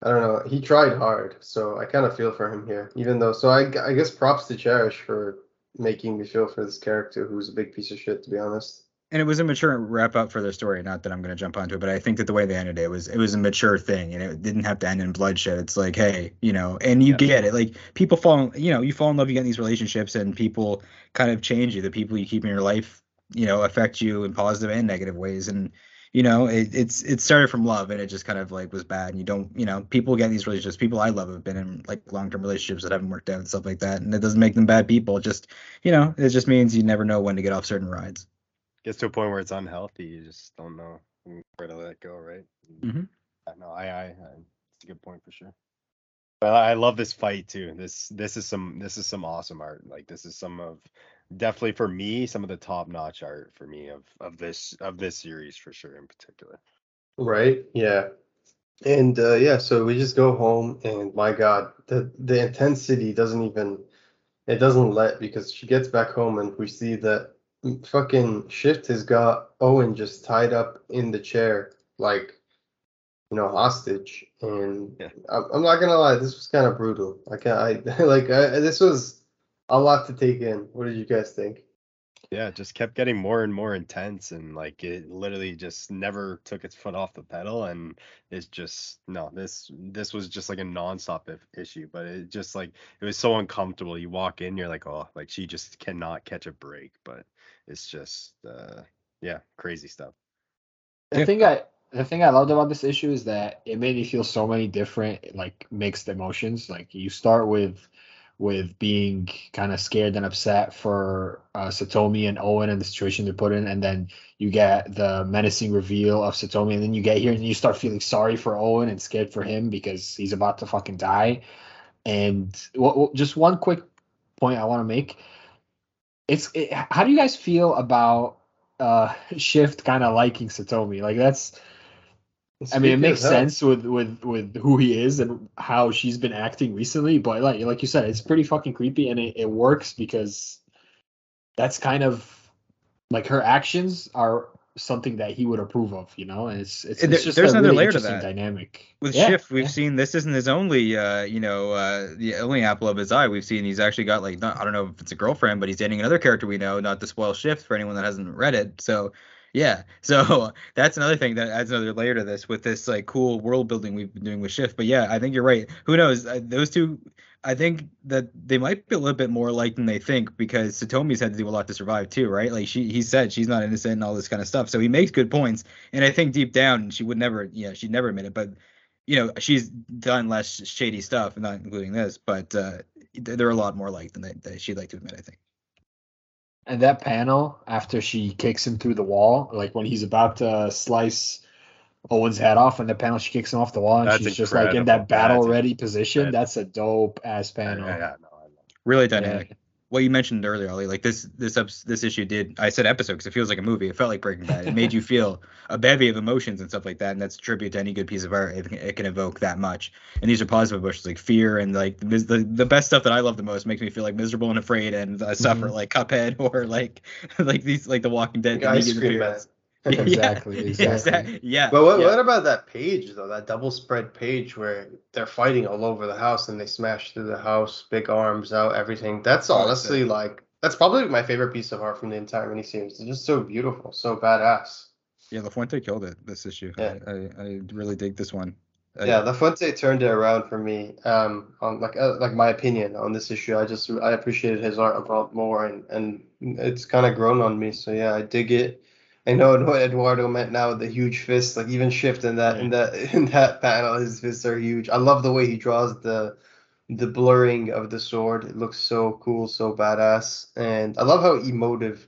I don't know, he tried hard. So I kind of feel for him here, even though. So I, I guess props to Cherish for making me feel for this character who's a big piece of shit, to be honest. And it was a mature wrap up for their story. Not that I'm going to jump onto it, but I think that the way they ended it was it was a mature thing, and it didn't have to end in bloodshed. It's like, hey, you know, and you yeah. get it. Like people fall, you know, you fall in love, you get in these relationships, and people kind of change you. The people you keep in your life, you know, affect you in positive and negative ways. And you know, it, it's it started from love, and it just kind of like was bad. And you don't, you know, people get in these relationships. People I love have been in like long term relationships that haven't worked out and stuff like that. And it doesn't make them bad people. It just, you know, it just means you never know when to get off certain rides. Gets to a point where it's unhealthy. You just don't know where to let go, right? Mm-hmm. No, I, I, I, it's a good point for sure. But I love this fight too. This, this is some, this is some awesome art. Like this is some of, definitely for me, some of the top-notch art for me of, of this, of this series for sure, in particular. Right. Yeah. And uh, yeah, so we just go home, and my God, the the intensity doesn't even, it doesn't let, because she gets back home and we see that fucking Shift has got Owen just tied up in the chair, like, you know, hostage. And yeah. I'm, I'm not gonna lie, this was kind of brutal. Like, I like I, this was a lot to take in. What did you guys think? Yeah, it just kept getting more and more intense, and like it literally just never took its foot off the pedal. And it's just no, this this was just like a nonstop if, issue. But it just like it was so uncomfortable. You walk in, you're like, oh, like she just cannot catch a break. But it's just uh, yeah, crazy stuff. The thing I the thing I loved about this issue is that it made me feel so many different like mixed emotions. Like you start with. with being kind of scared and upset for uh, Satomi and Owen and the situation they're put in. And then you get the menacing reveal of Satomi, and then you get here and you start feeling sorry for Owen and scared for him because he's about to fucking die. And w- w- just one quick point I want to make. It's it, how do you guys feel about uh, Shift kind of liking Satomi? Like that's... Speaking I mean, it makes sense with, with, with who he is and how she's been acting recently, but like like you said, it's pretty fucking creepy, and it, it works because that's kind of like her actions are something that he would approve of, you know. And it's it's, it's there, just there's another really layer to that dynamic with yeah, Shift. We've yeah. seen this isn't his only, uh, you know, uh, the only apple of his eye. We've seen he's actually got like not, I don't know if it's a girlfriend, but he's dating another character we know. Not to spoil Shift for anyone that hasn't read it, so. Yeah, so that's another thing that adds another layer to this with this like cool world building we've been doing with Shift. But yeah, I think you're right. Who knows? Those two, I think that they might be a little bit more alike than they think, because Satomi's had to do a lot to survive too, right? Like she, he said she's not innocent and all this kind of stuff. So he makes good points, and I think deep down she would never, yeah, she'd never admit it, but you know she's done less shady stuff, not including this. But uh, they're a lot more alike than they, that she'd like to admit, I think. And that panel after she kicks him through the wall, like when he's about to slice Owen's head off, and the panel she kicks him off the wall, and that's she's incredible. Just like in that battle-ready position. That's a dope-ass panel. Yeah, yeah, no, I love it. Really dynamic. Yeah. What you mentioned earlier, Ollie, like this this this issue did. I said episode because it feels like a movie. It felt like Breaking Bad. It made you feel a bevy of emotions and stuff like that, and that's a tribute to any good piece of art. It, it can evoke that much, and these are positive emotions like fear and like the, the the best stuff that I love the most makes me feel like miserable and afraid and I suffer mm-hmm. like Cuphead or like like these like The Walking Dead. Like exactly, yeah, exactly. Yeah, yeah. But what, yeah. what about that page though? That double spread page where they're fighting all over the house and they smash through the house, big arms out, everything. That's honestly that's like that's probably my favorite piece of art from the entire miniseries. It's just so beautiful, so badass. Yeah, LaFuente killed it this issue. Yeah. I, I, I really dig this one. I, yeah, LaFuente turned it around for me. Um, on like uh, like my opinion on this issue, I just I appreciated his art a lot more, and and it's kind of grown on me. So yeah, I dig it. I know what Eduardo meant now with the huge fists, like even Shift in that in that in that panel, his fists are huge. I love the way he draws the the blurring of the sword. It looks so cool, so badass. And I love how emotive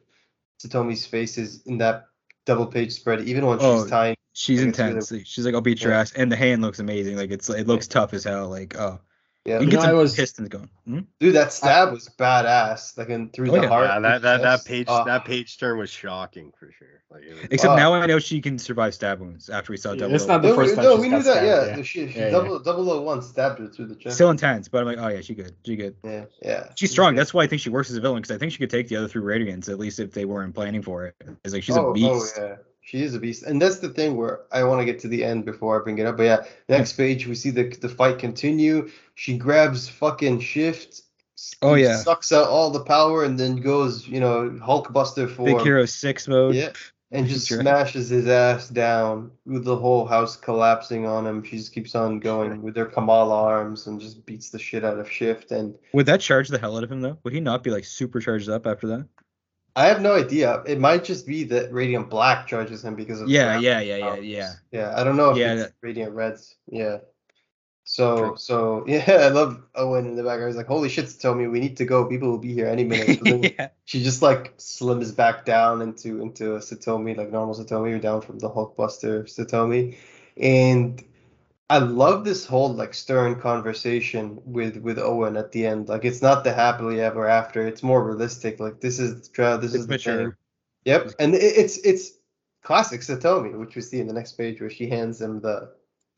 Satomi's face is in that double page spread, even when oh, she's tying. She's intense. The, she's like, I'll beat your yeah. ass. And the hand looks amazing. Like it's, it looks tough as hell. Like, oh. Yeah, you know, I was Pistons going. Hmm? Dude, that stab I, was badass. Like in through oh, the yeah. heart. Yeah, that that, that page uh, that page turn was shocking for sure. Like, was, except uh, now I know she can survive stab wounds after we saw double. It's not the first time. No, we knew that. Yeah, yeah. She, she yeah, double, yeah. double oh one stabbed her through the chest. Still intense, but I'm like, oh yeah, she good, she good. Yeah, yeah. She's strong. That's why I think she works as a villain, because I think she could take the other three Radiants, at least if they weren't planning for it. It's like she's oh, a beast. Oh yeah. She is a beast, and that's the thing where I want to get to the end before I bring it up. But yeah, next page we see the the fight continue. She grabs fucking Shift. Oh yeah, sucks out all the power and then goes, you know, Hulkbuster for Big Hero Six mode. Yeah, and just sure. smashes his ass down with the whole house collapsing on him. She just keeps on going with her Kamala arms and just beats the shit out of Shift. And would that charge the hell out of him though? Would he not be like super charged up after that? I have no idea. It might just be that Radiant Black charges him because of yeah, yeah, yeah, powers. yeah, yeah. Yeah, I don't know if yeah, it's that... Radiant Reds. Yeah. So, True. so yeah, I love Owen in the background. He's like, "Holy shit, Tomi, we need to go. People will be here any minute." yeah. She just like slims back down into into a Satomi, like normal Satomi, or down from the Hulkbuster Satomi, and I love this whole like stern conversation with, with Owen at the end. Like it's not the happily ever after. It's more realistic. Like this is the, this it's is the thing. Yep, and it, it's it's classic Satomi, which we see in the next page where she hands him the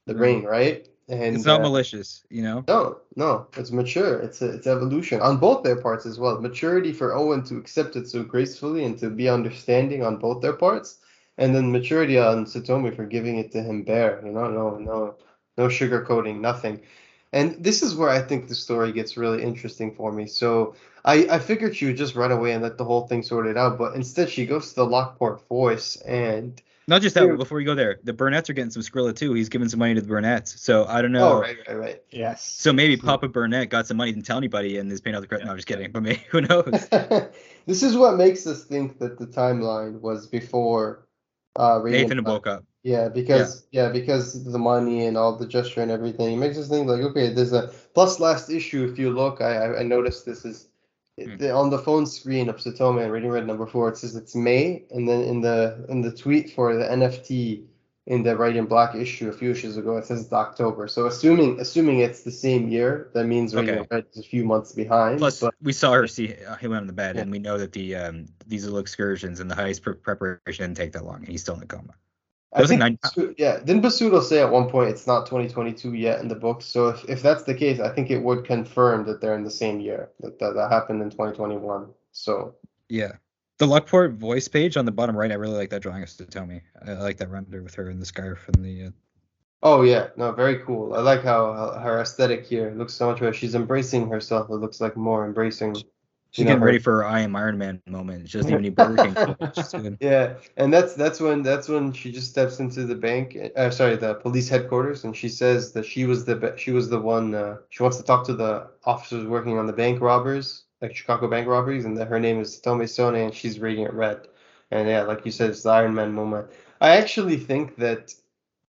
the mm-hmm. ring, right? And it's not uh, malicious, you know. No, no, it's mature. It's a, it's evolution on both their parts as well. Maturity for Owen to accept it so gracefully and to be understanding on both their parts, and then maturity on Satomi for giving it to him bare. You know, no, no. No sugarcoating, nothing. And this is where I think the story gets really interesting for me. So I, I figured she would just run away and let the whole thing sort it out. But instead, she goes to the Lockport Voice and... Not just that, but before you go there, the Burnett's are getting some Skrilla too. He's giving some money to the Burnett's. So I don't know. Oh, right, right, right. Yes. So maybe Papa Burnett got some money, didn't tell anybody, and is paying out the credit. Yeah. No, I'm just kidding. But maybe, who knows? This is what makes us think that the timeline was before... Uh, Nathan woke up. Yeah, because yeah. yeah, because the money and all the gesture and everything, it makes us think like, okay, there's a plus last issue. If you look, I I noticed this is mm. the, on the phone screen of Satomi and Radiant Red number four. It says it's May, and then in the in the tweet for the N F T in the Radiant Black issue a few issues ago, it says it's October. So assuming assuming it's the same year, that means Radiant okay. Red is a few months behind. Plus, but, we saw her see him on the bed, yeah. and we know that the um these little excursions and the heist pre- preparation didn't take that long, and he's still in a coma. I think, nine- yeah, didn't Basudil say at one point it's not twenty twenty-two yet in the book? So if, if that's the case, I think it would confirm that they're in the same year, that that, that happened in twenty twenty-one. So yeah, the Lockport Voice page on the bottom right, I really like that drawing of Satomi. I like that render with her in the scarf and the. Uh... Oh yeah, no, very cool. I like how, how her aesthetic here looks so much better. She's embracing herself. It looks like more embracing. She's getting know, ready for her I am Iron Man moment. She doesn't even need Burger King. Yeah, and that's that's when that's when she just steps into the bank. Uh, sorry, the police headquarters, and she says that she was the she was the one. Uh, she wants to talk to the officers working on the bank robbers, like Chicago bank robberies, and that her name is Tome Sone, and she's Radiant Red. And yeah, like you said, it's the Iron Man moment. I actually think that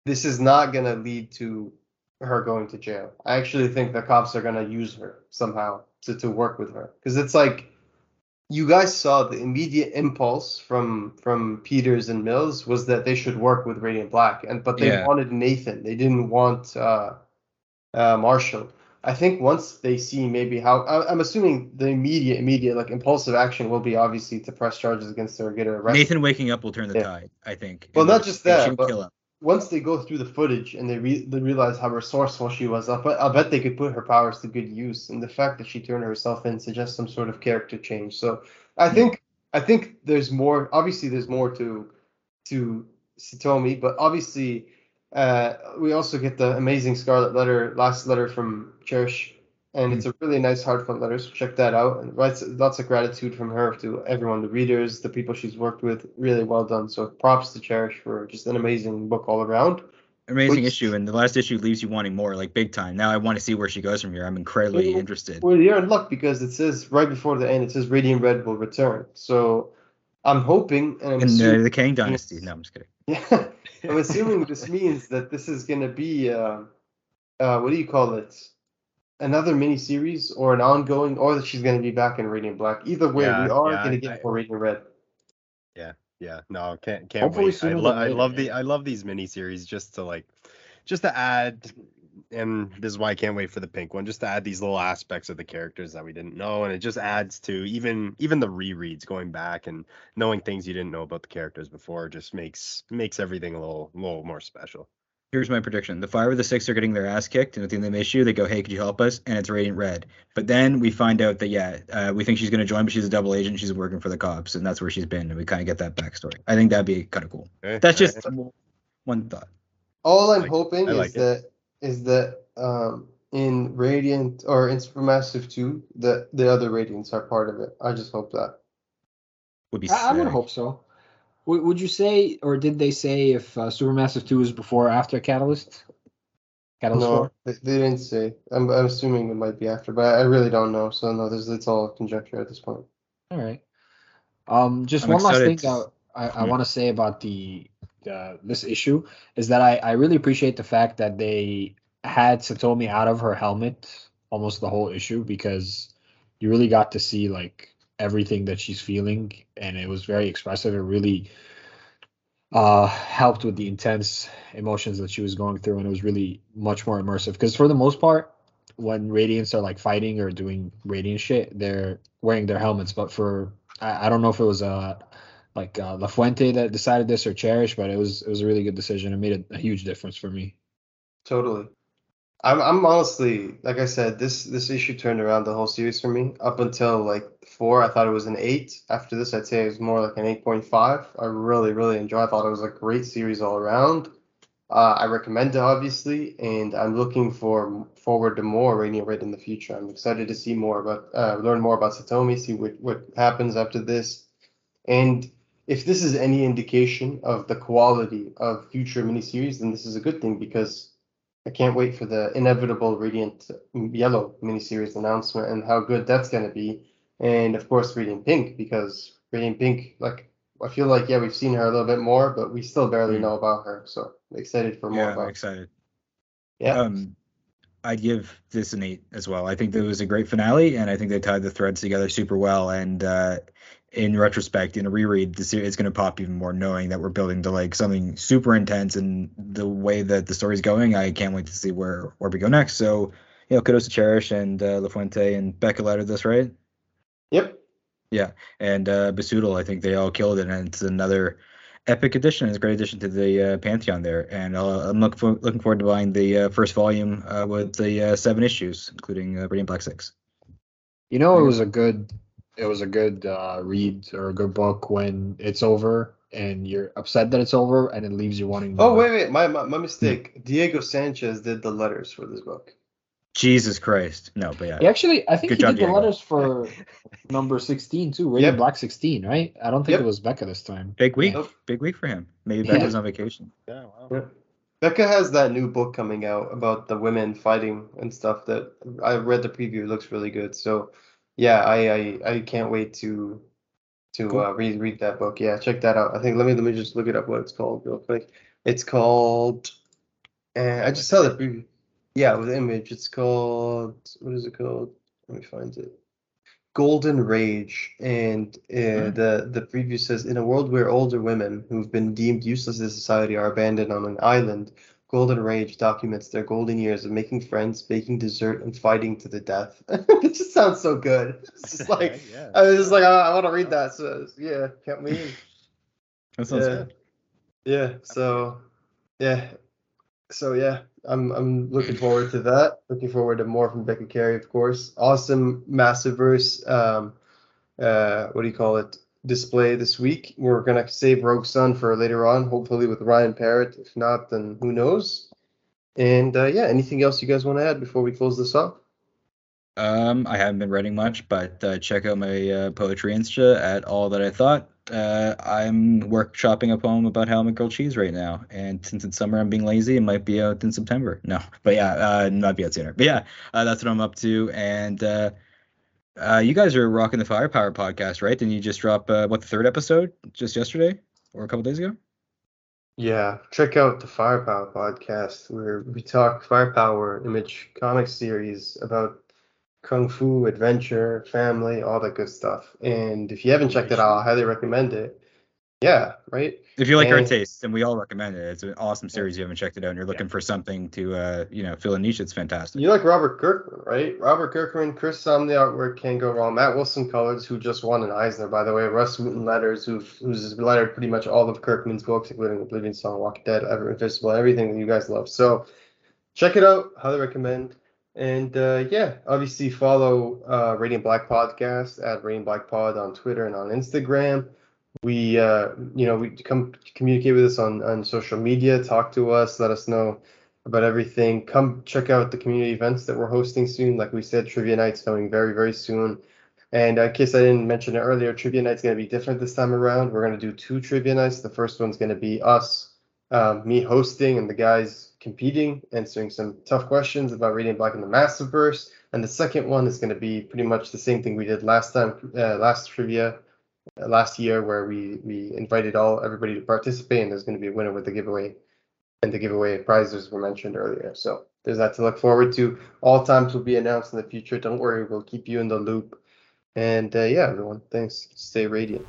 this is not gonna lead to her going to jail. I actually think the cops are gonna use her somehow. To, to work with her, because it's like you guys saw the immediate impulse from from Peters and Mills was that they should work with Radiant Black, and but they yeah. wanted Nathan, they didn't want uh, uh, Marshall. I think once they see maybe how I, I'm assuming the immediate immediate like impulsive action will be obviously to press charges against her, or get her arrested. Nathan waking up will turn the yeah. tide, I think. Well, not just that, but kill him. Once they go through the footage and they, re- they realize how resourceful she was, I bet, I bet they could put her powers to good use. And the fact that she turned herself in suggests some sort of character change. So I think I think there's more. Obviously, there's more to to Satomi, but obviously uh, we also get the amazing Scarlet Letter, last letter from Cherish, and mm-hmm. it's a really nice heartfelt letter. So check that out. And lots, lots of gratitude from her to everyone, the readers, the people she's worked with. Really well done. So props to Cherish for just an amazing book all around. Amazing Which, issue. And the last issue leaves you wanting more, like big time. Now I want to see where she goes from here. I'm incredibly well, interested. Well, you're in luck because it says right before the end, it says Radiant Red will return. So I'm hoping. And, I'm and assuming, uh, the Kang Dynasty. No, I'm just kidding. Yeah, I'm assuming this means that this is going to be, uh, uh, what do you call it? Another mini series or an ongoing, or that she's going to be back in Radiant Black. Either way, yeah, we are yeah, going to get I, more Radiant Red. Yeah, Yeah, no, can't can't Hopefully wait. I, lo- I love the I love these miniseries just to like just to add, and this is why I can't wait for the pink one, just to add these little aspects of the characters that we didn't know, and it just adds to even even the rereads, going back and knowing things you didn't know about the characters before, just makes makes everything a little little more special. Here's my prediction. The five or the six are getting their ass kicked, and within the issue, they go, hey, could you help us? And it's Radiant Red. But then we find out that, yeah, uh, we think she's going to join, but she's a double agent. She's working for the cops, and that's where she's been, and we kind of get that backstory. I think that'd be kind of cool. Okay. That's just one thought. All I'm like, hoping like is, that, is that um, in Radiant, or in Supermassive two, the, the other Radiants are part of it. I just hope that. Would be. I, I would hope so. Would you say, or did they say if uh, Supermassive two is before or after Catalyst? Catalyst War? No, they, they didn't say. I'm, I'm assuming it might be after, but I really don't know. So, no, this, it's all conjecture at this point. All right. Um, just I'm one excited. last thing I, I, I want to say about the uh, this issue is that I, I really appreciate the fact that they had Satomi out of her helmet almost the whole issue, because you really got to see, like, everything that she's feeling, and it was very expressive. It really uh helped with the intense emotions that she was going through, and it was really much more immersive, because for the most part when Radiants are like fighting or doing Radiant shit, they're wearing their helmets. But for I, I don't know if it was uh like uh, LaFuente that decided this, or Cherish, but it was it was a really good decision. It made a, a huge difference for me. Totally. I'm, I'm honestly, like I said, this this issue turned around the whole series for me. Up until like four, I thought it was an eight. After this, I'd say it was more like an eight point five. I really, really enjoyed it. I thought it was a great series all around. Uh, I recommend it, obviously, and I'm looking for forward to more Radiant Red in the future. I'm excited to see more about, uh, learn more about Satomi, see what, what happens after this. And if this is any indication of the quality of future miniseries, then this is a good thing, because I can't wait for the inevitable Radiant Yellow miniseries announcement and how good that's going to be. And, of course, Radiant Pink, because Radiant Pink, like, I feel like, yeah, we've seen her a little bit more, but we still barely mm. know about her. So excited for more. Yeah, about excited. Her. Yeah. Um, I'd give this an eight as well. I think it was a great finale, and I think they tied the threads together super well. And uh, in retrospect, in a reread, the series is going to pop even more, knowing that we're building to like something super intense, and the way that the story's going, I can't wait to see where, where we go next. So, you know, kudos to Cherish and uh, LaFuente and Becca Louder this, right? Yep. Yeah, and uh, Basudil, I think they all killed it, and it's another epic edition. It's a great addition to the uh, Pantheon there, and uh, I'm look for, looking forward to buying the uh, first volume uh, with the uh, seven issues, including uh, Radiant Black six. You know, it was a good, it was a good uh, read or a good book when it's over and you're upset that it's over and it leaves you wanting more. Oh wait, wait, my my, my mistake. Hmm. Diego Sanchez did the letters for this book. Jesus Christ, no, but yeah. He actually, I think good he job, did Diego. the letters for number sixteen too, Radiant yep. Black sixteen, right? I don't think yep. it was Becca this time. Big week, nope. big week for him. Maybe yeah. Becca's on vacation. Yeah, wow. Yep. Becca has that new book coming out about the women fighting and stuff. That I read the preview; it looks really good. So, yeah, I I, I can't wait to to cool. uh, read read that book. Yeah, check that out. I think let me let me just look it up. What it's called real quick? It's called. Uh, I just saw the preview. Yeah, with Image, it's called, what is it called? Let me find it. Golden Rage, and uh, mm. the, the preview says, in a world where older women who've been deemed useless in society are abandoned on an island, Golden Rage documents their golden years of making friends, baking dessert, and fighting to the death. It just sounds so good. It's just like, yeah. I was just like, I, I want to read that, so yeah, can't wait. That sounds yeah. good. Yeah, so, yeah. So, yeah. I'm I'm looking forward to that. Looking forward to more from Becca Carey, of course. Awesome Massiveverse, um, uh, what do you call it, display this week. We're going to save Rogue Sun for later on, hopefully with Ryan Parrott. If not, then who knows? And, uh, yeah, anything else you guys want to add before we close this up? Um, I haven't been writing much, but uh, check out my uh, poetry Insta at All That I Thought. Uh, I'm workshopping a poem about how I'm a grilled cheese right now, and since it's summer, I'm being lazy. It might be out in September. No, but yeah, uh, not be out sooner. But yeah, uh, that's what I'm up to. And uh, uh, you guys are rocking the Firepower podcast, right? Didn't you just drop uh, what the third episode just yesterday or a couple days ago? Yeah, check out the Firepower podcast where we talk Firepower Image Comics series about kung fu, adventure, family, all that good stuff. And if you haven't checked it out, I highly recommend it. Yeah, right. If you like and, our tastes, and we all recommend it, it's an awesome series. Yeah. You haven't checked it out, and you're looking yeah. for something to, uh, you know, fill a niche. It's fantastic. You like Robert Kirkman, right? Robert Kirkman, Chris Som, the artwork, can't go wrong. Matt Wilson colors, who just won an Eisner, by the way. Russ Wooten letters, who who's lettered pretty much all of Kirkman's books, including Oblivion Song, Walking Dead, Ever Invisible, everything that you guys love. So check it out. Highly recommend. And uh, yeah, obviously follow uh, Radiant Black Podcast at Radiant Black Pod on Twitter and on Instagram. We, uh, you know, we come communicate with us on, on social media, talk to us, let us know about everything. Come check out the community events that we're hosting soon. Like we said, Trivia Night's coming very, very soon. And in case I didn't mention it earlier, Trivia Night's going to be different this time around. We're going to do two Trivia Nights. The first one's going to be us, uh, me hosting and the guys competing, answering some tough questions about Radiant Black and the Masterverse. And the second one is going to be pretty much the same thing we did last time, uh, last Trivia. Last year, where we we invited all everybody to participate, and there's going to be a winner with the giveaway, and the giveaway prizes were mentioned earlier. So there's that to look forward to. All times will be announced in the future. Don't worry, we'll keep you in the loop. And uh, yeah, everyone, thanks. Stay radiant.